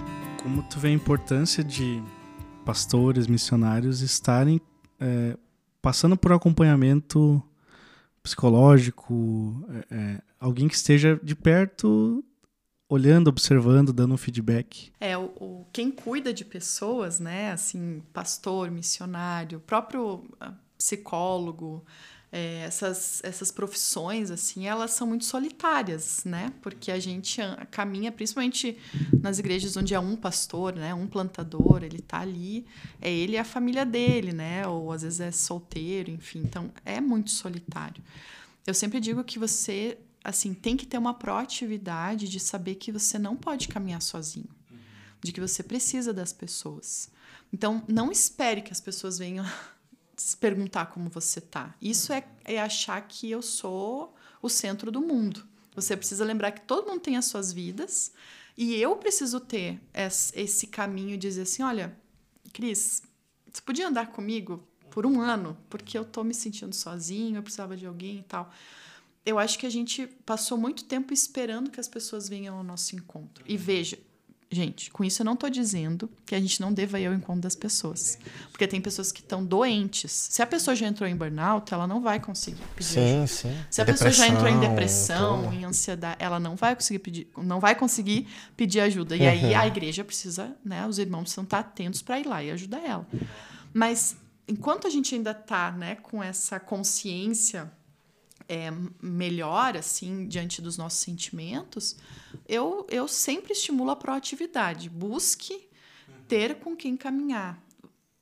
como tu vê a importância de pastores, missionários estarem passando por acompanhamento psicológico, alguém que esteja de perto, olhando, observando, dando um feedback? Quem cuida de pessoas, né, assim, pastor, missionário, próprio psicólogo, essas profissões, assim, elas são muito solitárias, né? Porque a gente caminha, principalmente nas igrejas onde é um pastor, né? Um plantador, ele tá ali, ele e a família dele, né? Ou às vezes é solteiro, enfim. Então, é muito solitário. Eu sempre digo que você, assim, tem que ter uma proatividade de saber que você não pode caminhar sozinho, de que você precisa das pessoas. Então, não espere que as pessoas venham... se perguntar como você tá. Isso é achar que eu sou o centro do mundo. Você precisa lembrar que todo mundo tem as suas vidas e eu preciso ter esse caminho de dizer assim, olha, Cris, você podia andar comigo por um ano? Porque eu tô me sentindo sozinho, eu precisava de alguém e tal. Eu acho que a gente passou muito tempo esperando que as pessoas venham ao nosso encontro. E veja, gente, com isso eu não estou dizendo que a gente não deva ir ao encontro das pessoas. Porque tem pessoas que estão doentes. Se a pessoa já entrou em burnout, ela não vai conseguir pedir. Sim. Se a pessoa já entrou em depressão, em ansiedade, ela não vai conseguir pedir, ajuda. E aí a igreja precisa, né? Os irmãos precisam estar atentos para ir lá e ajudar ela. Mas enquanto a gente ainda está, né, com essa consciência... melhor, assim, diante dos nossos sentimentos, eu sempre estimulo a proatividade. Busque ter com quem caminhar.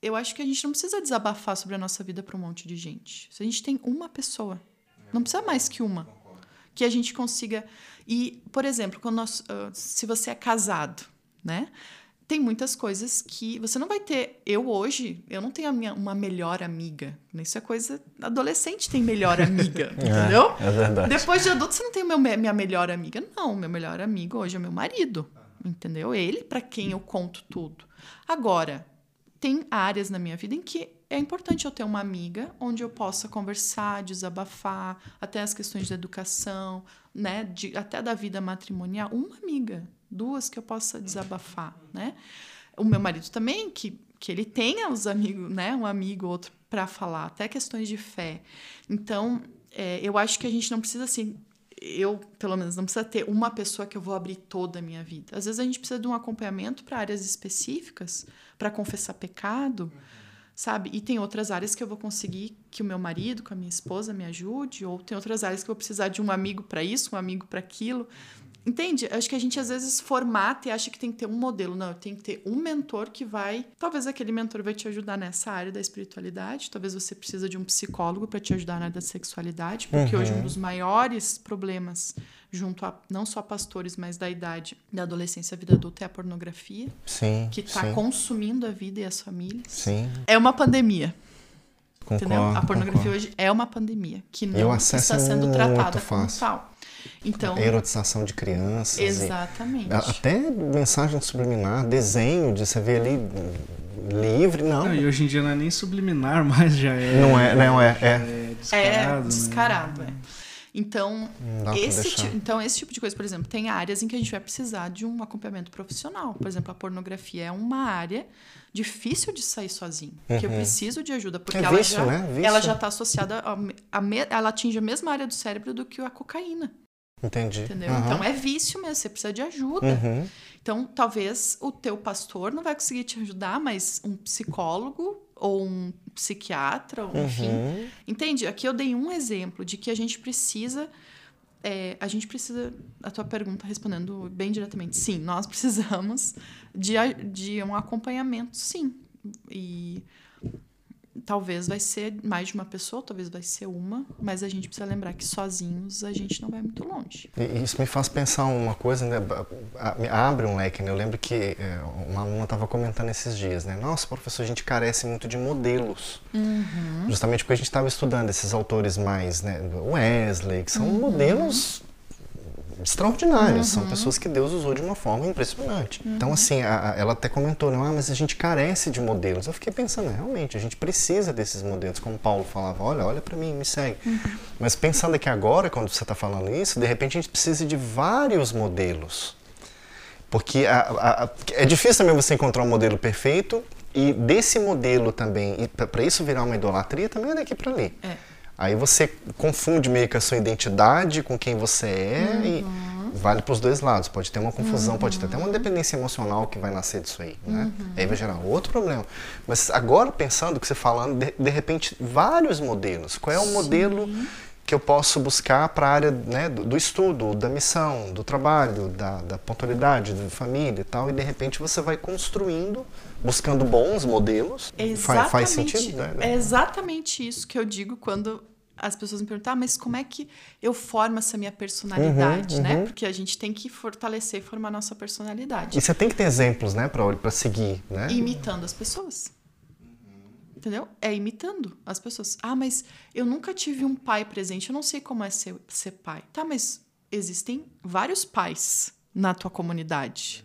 Eu acho que a gente não precisa desabafar sobre a nossa vida para um monte de gente. Se a gente tem uma pessoa, não precisa mais que uma, que a gente consiga... E, por exemplo, quando se você é casado, né? Tem muitas coisas que você não vai ter. Eu hoje, eu não tenho uma melhor amiga. Isso é coisa... Adolescente tem melhor amiga, entendeu? É verdade. Depois de adulto, você não tem minha melhor amiga. Não, meu melhor amigo hoje é meu marido, entendeu? Ele para quem eu conto tudo. Agora, tem áreas na minha vida em que é importante eu ter uma amiga onde eu possa conversar, desabafar, até as questões da educação, né? Até da vida matrimonial. Uma amiga... duas que eu possa desabafar, né? O meu marido também, que ele tenha os amigos, né? Um amigo, outro, para falar, até questões de fé. Então, eu acho que a gente não precisa, assim, eu, pelo menos, não precisa ter uma pessoa que eu vou abrir toda a minha vida. Às vezes a gente precisa de um acompanhamento para áreas específicas, para confessar pecado, sabe? E tem outras áreas que eu vou conseguir que o meu marido, com a minha esposa, me ajude, ou tem outras áreas que eu vou precisar de um amigo para isso, um amigo para aquilo... Entende? Acho que a gente às vezes formata e acha que tem que ter um modelo. Não, tem que ter um mentor que vai... Talvez aquele mentor vai te ajudar nessa área da espiritualidade. Talvez você precisa de um psicólogo para te ajudar na área da sexualidade. Porque hoje um dos maiores problemas junto a não só pastores, mas da idade, da adolescência à vida adulta é a pornografia. Sim, que está consumindo a vida e as famílias. Sim. É uma pandemia. Concordo, a pornografia hoje é uma pandemia que não está sendo tratada como tal. Então, a erotização de crianças. Exatamente. Até mensagem subliminar, desenho, de você ver ali livre, não. E hoje em dia não é nem subliminar, mas já é. É descarado, né? Então, esse tipo de coisa, por exemplo, tem áreas em que a gente vai precisar de um acompanhamento profissional. Por exemplo, a pornografia é uma área difícil de sair sozinho, que eu preciso de ajuda, porque ela já está associada, ela atinge a mesma área do cérebro do que a cocaína. Entendi. Entendeu? Então, é vício mesmo, você precisa de ajuda. Então, talvez o teu pastor não vai conseguir te ajudar, mas um psicólogo ou um psiquiatra, enfim. Entende? Aqui eu dei um exemplo de que a gente precisa... A tua pergunta, respondendo bem diretamente, sim, nós precisamos de um acompanhamento, sim. E talvez vai ser mais de uma pessoa, talvez vai ser uma, mas a gente precisa lembrar que sozinhos a gente não vai muito longe. E isso me faz pensar uma coisa, né? Abre um leque, né? Eu lembro que uma aluna estava comentando esses dias, né? Nossa, professor, a gente carece muito de modelos. Justamente porque a gente estava estudando esses autores mais, né? Wesley, que são modelos extraordinários, são pessoas que Deus usou de uma forma impressionante. Então, assim, ela até comentou, né? Ah, mas a gente carece de modelos. Eu fiquei pensando, realmente, a gente precisa desses modelos, como Paulo falava, olha pra mim, me segue. Mas pensando aqui agora, quando você tá falando isso, de repente a gente precisa de vários modelos. Porque é difícil também você encontrar um modelo perfeito, e desse modelo também, e pra isso virar uma idolatria, também é daqui pra ali. Aí você confunde meio que a sua identidade com quem você é e vale para os dois lados. Pode ter uma confusão, pode ter até uma dependência emocional que vai nascer disso aí, né? Aí vai gerar outro problema. Mas agora pensando, que você falando, de repente, vários modelos. Qual é o modelo que eu posso buscar para a área, né, do estudo, da missão, do trabalho, da pontualidade, da família e tal? E de repente você vai construindo... buscando bons modelos, faz sentido, né? É exatamente isso que eu digo quando as pessoas me perguntam, mas como é que eu formo essa minha personalidade, né? Porque a gente tem que fortalecer e formar a nossa personalidade. E você tem que ter exemplos, né, para seguir, né? Imitando as pessoas. Entendeu? É imitando as pessoas. Ah, mas eu nunca tive um pai presente, eu não sei como é ser pai. Tá, mas existem vários pais na tua comunidade.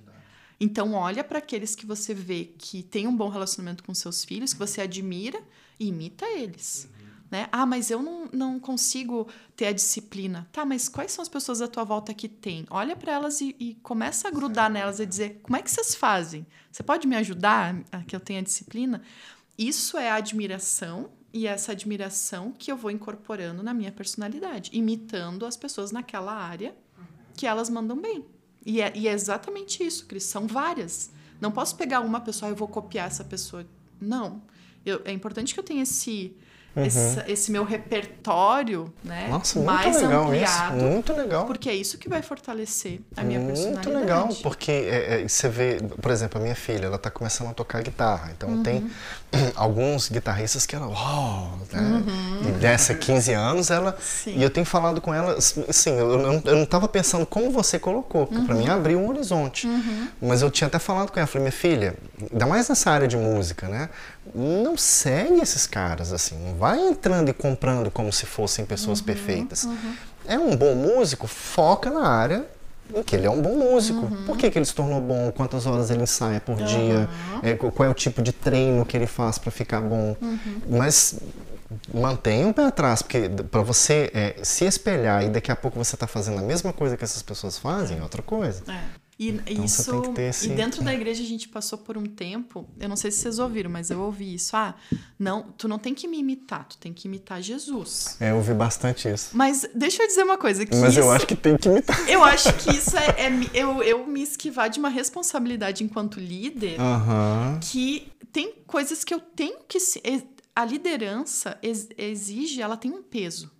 Então, olha para aqueles que você vê que tem um bom relacionamento com seus filhos, que você admira, e imita eles. Né? Ah, mas eu não consigo ter a disciplina. Tá, mas quais são as pessoas à tua volta que têm? Olha para elas e começa a grudar nelas e dizer, como é que vocês fazem? Você pode me ajudar a que eu tenha disciplina? Isso é admiração, e essa admiração que eu vou incorporando na minha personalidade, imitando as pessoas naquela área que elas mandam bem. E é exatamente isso, Cris. São várias. Não posso pegar uma pessoa e eu vou copiar essa pessoa. Não. É importante que eu tenha esse meu repertório, né? Nossa, muito mais legal ampliado, isso. Muito legal. Porque é isso que vai fortalecer a minha personalidade. Muito legal, porque você vê, por exemplo, a minha filha, ela está começando a tocar guitarra. Então tem alguns guitarristas que ela, né? E dessa 15 anos, ela... Sim. E eu tenho falado com ela, assim, eu não estava pensando como você colocou, porque para mim abriu um horizonte. Mas eu tinha até falado com ela, falei, minha filha, ainda mais nessa área de música, né? Não segue esses caras, assim, não vai entrando e comprando como se fossem pessoas perfeitas. É um bom músico, foca na área em que ele é um bom músico. Por que ele se tornou bom? Quantas horas ele ensaia por dia? Qual é o tipo de treino que ele faz para ficar bom? Mas mantenha um pé atrás, porque para você se espelhar e daqui a pouco você está fazendo a mesma coisa que essas pessoas fazem, é outra coisa. Então, e dentro da igreja a gente passou por um tempo, eu não sei se vocês ouviram, mas eu ouvi isso. Ah, não, tu não tem que me imitar, tu tem que imitar Jesus. Eu ouvi bastante isso. Mas deixa eu dizer uma coisa. Mas eu acho que tem que imitar. Eu acho que isso eu me esquivar de uma responsabilidade enquanto líder, que tem coisas que eu tenho que... A liderança exige, ela tem um peso.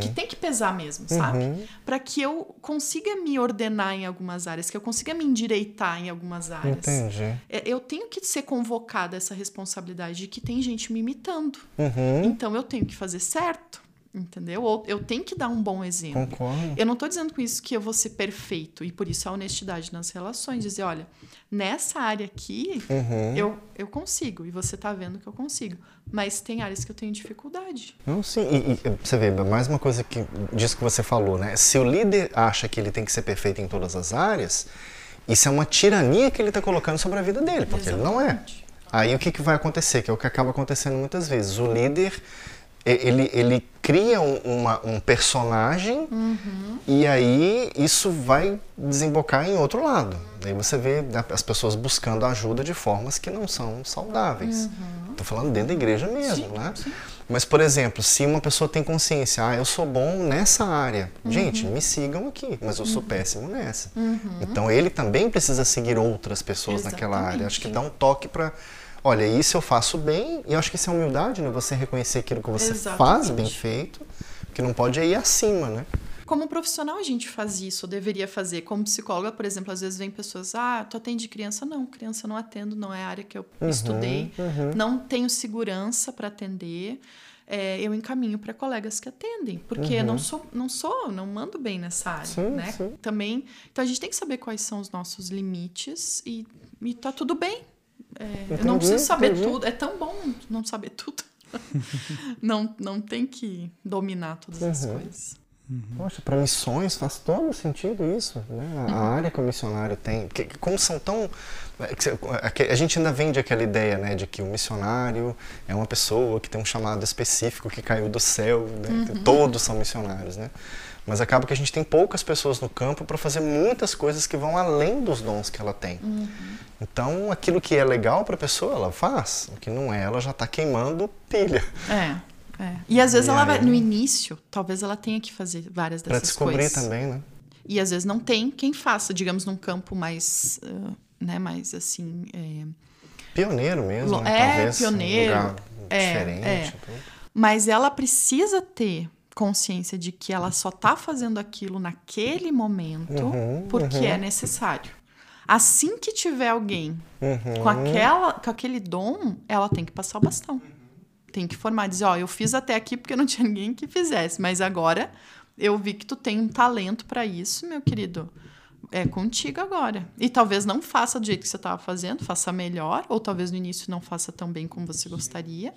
que tem que pesar mesmo, sabe? Para que eu consiga me ordenar em algumas áreas, que eu consiga me endireitar em algumas áreas. Entendi. Eu tenho que ser convocada a essa responsabilidade de que tem gente me imitando. Então, eu tenho que fazer certo, entendeu? Ou eu tenho que dar um bom exemplo. Concordo. Eu não tô dizendo com isso que eu vou ser perfeito, e por isso a honestidade nas relações, dizer, olha, nessa área aqui eu consigo, e você tá vendo que eu consigo, mas tem áreas que eu tenho dificuldade. Não, sim, e você vê, mais uma coisa que, disso que você falou, né? Se o líder acha que ele tem que ser perfeito em todas as áreas, isso é uma tirania que ele tá colocando sobre a vida dele, porque ele não é. Aí o que que vai acontecer? Que é o que acaba acontecendo muitas vezes. O líder, ele cria um personagem e aí isso vai desembocar em outro lado. Daí você vê as pessoas buscando ajuda de formas que não são saudáveis. Estou falando dentro da igreja mesmo, né? Mas, por exemplo, se uma pessoa tem consciência, ah, eu sou bom nessa área. Gente, me sigam aqui, mas eu sou péssimo nessa. Então ele também precisa seguir outras pessoas naquela área. Acho que dá um toque para... Olha, isso eu faço bem, e eu acho que isso é humildade, né? Você reconhecer aquilo que você faz bem feito, porque não pode ir acima, né? Como profissional a gente faz isso, ou deveria fazer. Como psicóloga, por exemplo, às vezes vem pessoas, ah, tu atende criança? Não, criança não atendo, não é a área que eu estudei, não tenho segurança para atender. Eu encaminho para colegas que atendem, porque eu não mando bem nessa área, né? Também, então a gente tem que saber quais são os nossos limites e tá tudo bem. Eu não preciso saber tudo. É tão bom não saber tudo. não tem que dominar todas as coisas. Poxa, para missões faz todo sentido isso, né? A área que o missionário tem, porque, como são tão... A gente ainda vende aquela ideia, né, de que o missionário é uma pessoa que tem um chamado específico que caiu do céu, né? Todos são missionários, né? Mas acaba que a gente tem poucas pessoas no campo para fazer muitas coisas que vão além dos dons que ela tem. Então, aquilo que é legal para a pessoa, ela faz. O que não é, ela já está queimando pilha. E às vezes ela vai, no início, talvez ela tenha que fazer várias dessas coisas. Para descobrir também, né? E às vezes não tem quem faça, digamos, num campo mais, né, mais assim... Pioneiro mesmo, né? Talvez pioneiro. Um lugar diferente. Mas ela precisa ter consciência de que ela só está fazendo aquilo naquele momento porque é necessário. Assim que tiver alguém com aquele dom, ela tem que passar o bastão. Tem que formar, dizer, ó, eu fiz até aqui porque não tinha ninguém que fizesse, mas agora eu vi que tu tem um talento para isso, meu querido. É contigo agora. E talvez não faça do jeito que você estava fazendo, faça melhor, ou talvez no início não faça tão bem como você gostaria.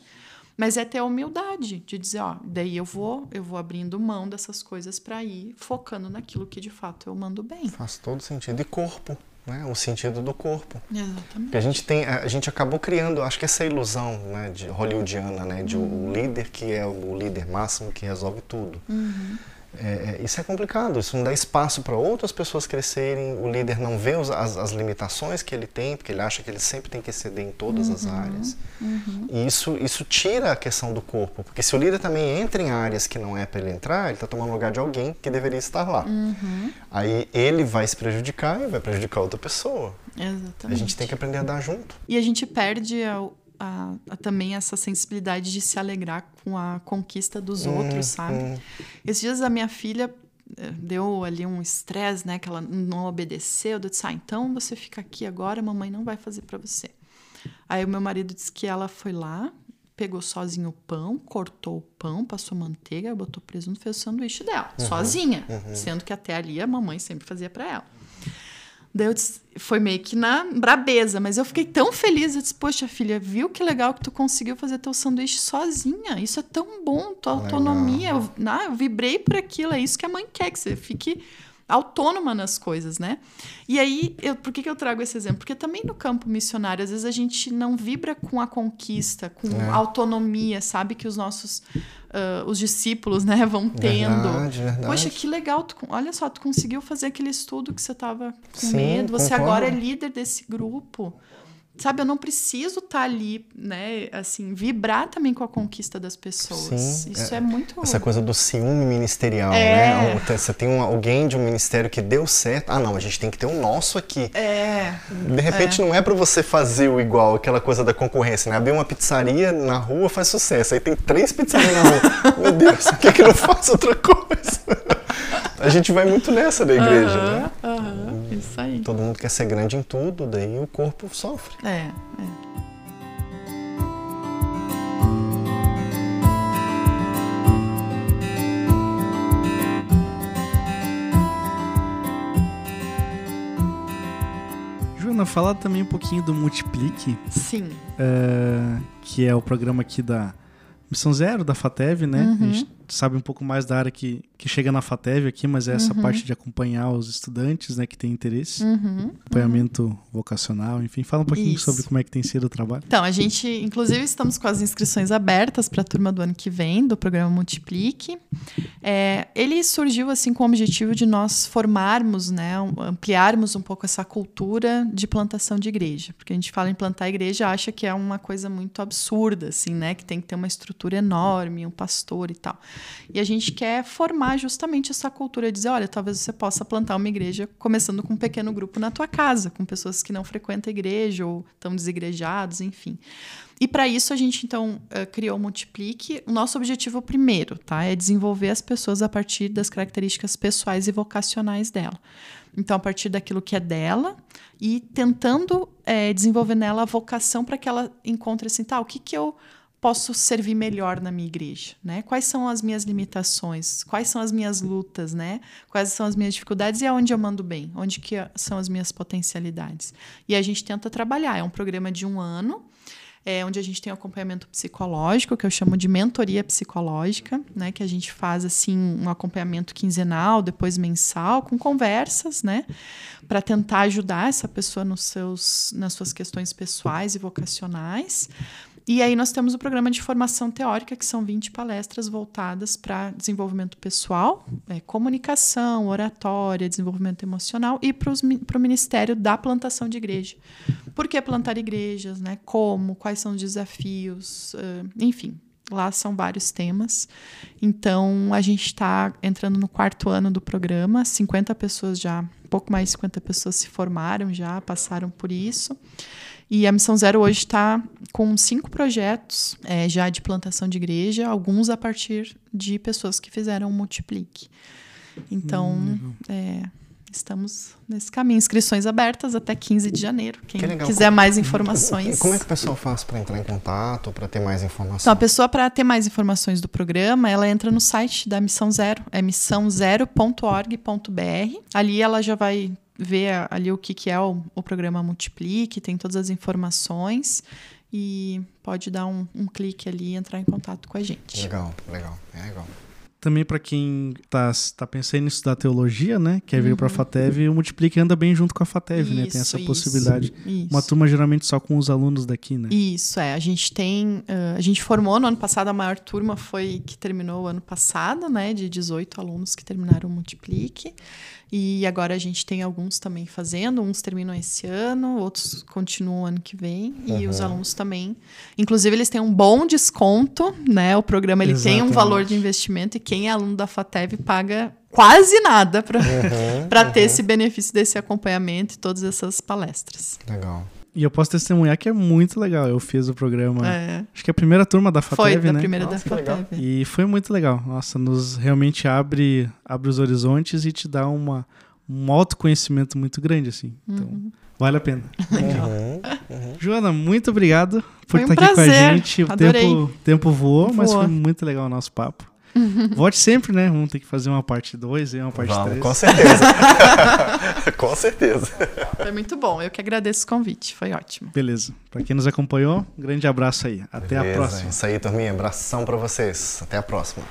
Mas é ter a humildade de dizer, ó, daí eu vou abrindo mão dessas coisas para ir focando naquilo que de fato eu mando bem. Faz todo sentido. E corpo, né? O sentido do corpo. Exatamente. Porque a gente acabou criando, acho que essa ilusão, né, de hollywoodiana, né, de o líder que é o líder máximo que resolve tudo. Isso é complicado, isso não dá espaço para outras pessoas crescerem, o líder não vê as limitações que ele tem, porque ele acha que ele sempre tem que exceder em todas as áreas. E isso tira a questão do corpo, porque se o líder também entra em áreas que não é para ele entrar, ele está tomando lugar de alguém que deveria estar lá. Aí ele vai se prejudicar e vai prejudicar outra pessoa. Exatamente. A gente tem que aprender a dar junto. E a gente perde também essa sensibilidade de se alegrar com a conquista dos outros, sabe? Esses dias a minha filha deu ali um estresse, né? Que ela não obedeceu. Eu disse, ah, então você fica aqui agora, a mamãe não vai fazer pra você. Aí o meu marido disse que ela foi lá, pegou sozinha o pão, cortou o pão, passou manteiga, botou presunto, fez o sanduíche dela, sozinha. Sendo que até ali a mamãe sempre fazia pra ela. Daí eu disse, foi meio que na brabeza, mas eu fiquei tão feliz. Eu disse, poxa, filha, viu que legal que tu conseguiu fazer teu sanduíche sozinha. Isso é tão bom, tua autonomia. Eu vibrei por aquilo, é isso que a mãe quer, que você fique autônoma nas coisas, né? E aí, por que eu trago esse exemplo? Porque também no campo missionário, às vezes a gente não vibra com a conquista, com a autonomia, sabe? Que os nossos... os discípulos, né, vão tendo. Verdade. Poxa, que legal. Olha só, tu conseguiu fazer aquele estudo que você estava com medo. Você agora é líder desse grupo. sabe, eu não preciso estar ali, né, assim, vibrar também com a conquista das pessoas. Sim, isso é muito... Essa coisa do ciúme ministerial, né? Você tem alguém de um ministério que deu certo. Ah, não, a gente tem que ter o nosso aqui. É. De repente não é pra você fazer o igual, aquela coisa da concorrência, né? Abrir uma pizzaria na rua faz sucesso. Aí tem 3 pizzarias na rua. Meu Deus, por que eu não faço outra coisa? A gente vai muito nessa da igreja, né? Isso aí. Todo mundo quer ser grande em tudo, daí o corpo sofre. É. Joana, fala também um pouquinho do Multiplique. Sim. Que é o programa aqui da Missão Zero, da FATEV, né? Uhum. A gente sabe um pouco mais da área que chega na FATEV aqui, mas é essa parte de acompanhar os estudantes, né, que tem interesse. Acompanhamento vocacional, enfim. Fala um pouquinho sobre como é que tem sido o trabalho. Então, a gente, inclusive, estamos com as inscrições abertas para a turma do ano que vem, do programa Multiplique. Ele surgiu, assim, com o objetivo de nós formarmos, né, ampliarmos um pouco essa cultura de plantação de igreja. Porque a gente fala em plantar a igreja, acha que é uma coisa muito absurda, assim, né, que tem que ter uma estrutura enorme, um pastor e tal. E a gente quer formar justamente essa cultura, dizer, olha, talvez você possa plantar uma igreja começando com um pequeno grupo na tua casa, com pessoas que não frequentam a igreja ou estão desigrejados, enfim. E para isso a gente, então, criou o Multiplique. O nosso objetivo primeiro, tá, é desenvolver as pessoas a partir das características pessoais e vocacionais dela. Então, a partir daquilo que é dela e tentando desenvolver nela a vocação para que ela encontre assim, tá, o que eu posso servir melhor na minha igreja, né? Quais são as minhas limitações? Quais são as minhas lutas, né? Quais são as minhas dificuldades e aonde eu mando bem? Onde que são as minhas potencialidades? E a gente tenta trabalhar. É um programa de 1 ano, onde a gente tem um acompanhamento psicológico, que eu chamo de mentoria psicológica, né? Que a gente faz, assim, um acompanhamento quinzenal, depois mensal, com conversas, né? Para tentar ajudar essa pessoa nas suas questões pessoais e vocacionais. E aí nós temos o programa de formação teórica, que são 20 palestras voltadas para desenvolvimento pessoal, comunicação, oratória, desenvolvimento emocional e para o Ministério da Plantação de Igreja. Por que plantar igrejas, né? Como, quais são os desafios, enfim, lá são vários temas. Então, a gente está entrando no 4º ano do programa, 50 pessoas já, pouco mais de 50 pessoas se formaram já, passaram por isso. E a Missão Zero hoje está com 5 projetos já de plantação de igreja, alguns a partir de pessoas que fizeram o Multiplique. Então, estamos nesse caminho. Inscrições abertas até 15 de janeiro. Quem quiser mais informações... Como é que o pessoal faz para entrar em contato, para ter mais informações? Então, a pessoa, para ter mais informações do programa, ela entra no site da Missão Zero, é missãozero.org.br. Ali ela já vai... ver ali o que é o programa Multiplique, tem todas as informações e pode dar um clique ali e entrar em contato com a gente. Legal, legal, é legal. Também para quem tá pensando em estudar teologia, né, quer vir para a FATEV, o Multiplique anda bem junto com a FATEV, isso, né, tem essa possibilidade. Isso. Uma turma geralmente só com os alunos daqui, né? Isso, a gente tem, a gente formou no ano passado, a maior turma foi que terminou o ano passado, né, de 18 alunos que terminaram o Multiplique. E agora a gente tem alguns também fazendo, uns terminam esse ano, outros continuam ano que vem, e os alunos também. Inclusive, eles têm um bom desconto, né? O programa ele tem um valor de investimento, e quem é aluno da FATEV paga quase nada para ter esse benefício desse acompanhamento e todas essas palestras. Legal. E eu posso testemunhar que é muito legal. Eu fiz o programa, acho que é a primeira turma da FATEV, né? Foi, a primeira da FATEV. E foi muito legal. Nossa, nos realmente abre os horizontes e te dá um autoconhecimento muito grande, assim. Então, vale a pena. Legal. Joana, muito obrigado por estar aqui com a gente. Adorei. O tempo voou, mas foi muito legal o nosso papo. Volte sempre, né? Vamos ter que fazer uma parte 2 e uma parte 3. Com certeza. Com certeza. Foi muito bom. Eu que agradeço o convite. Foi ótimo. Beleza. Pra quem nos acompanhou, um grande abraço aí. Até a próxima. É isso aí, turminha. Abração pra vocês. Até a próxima.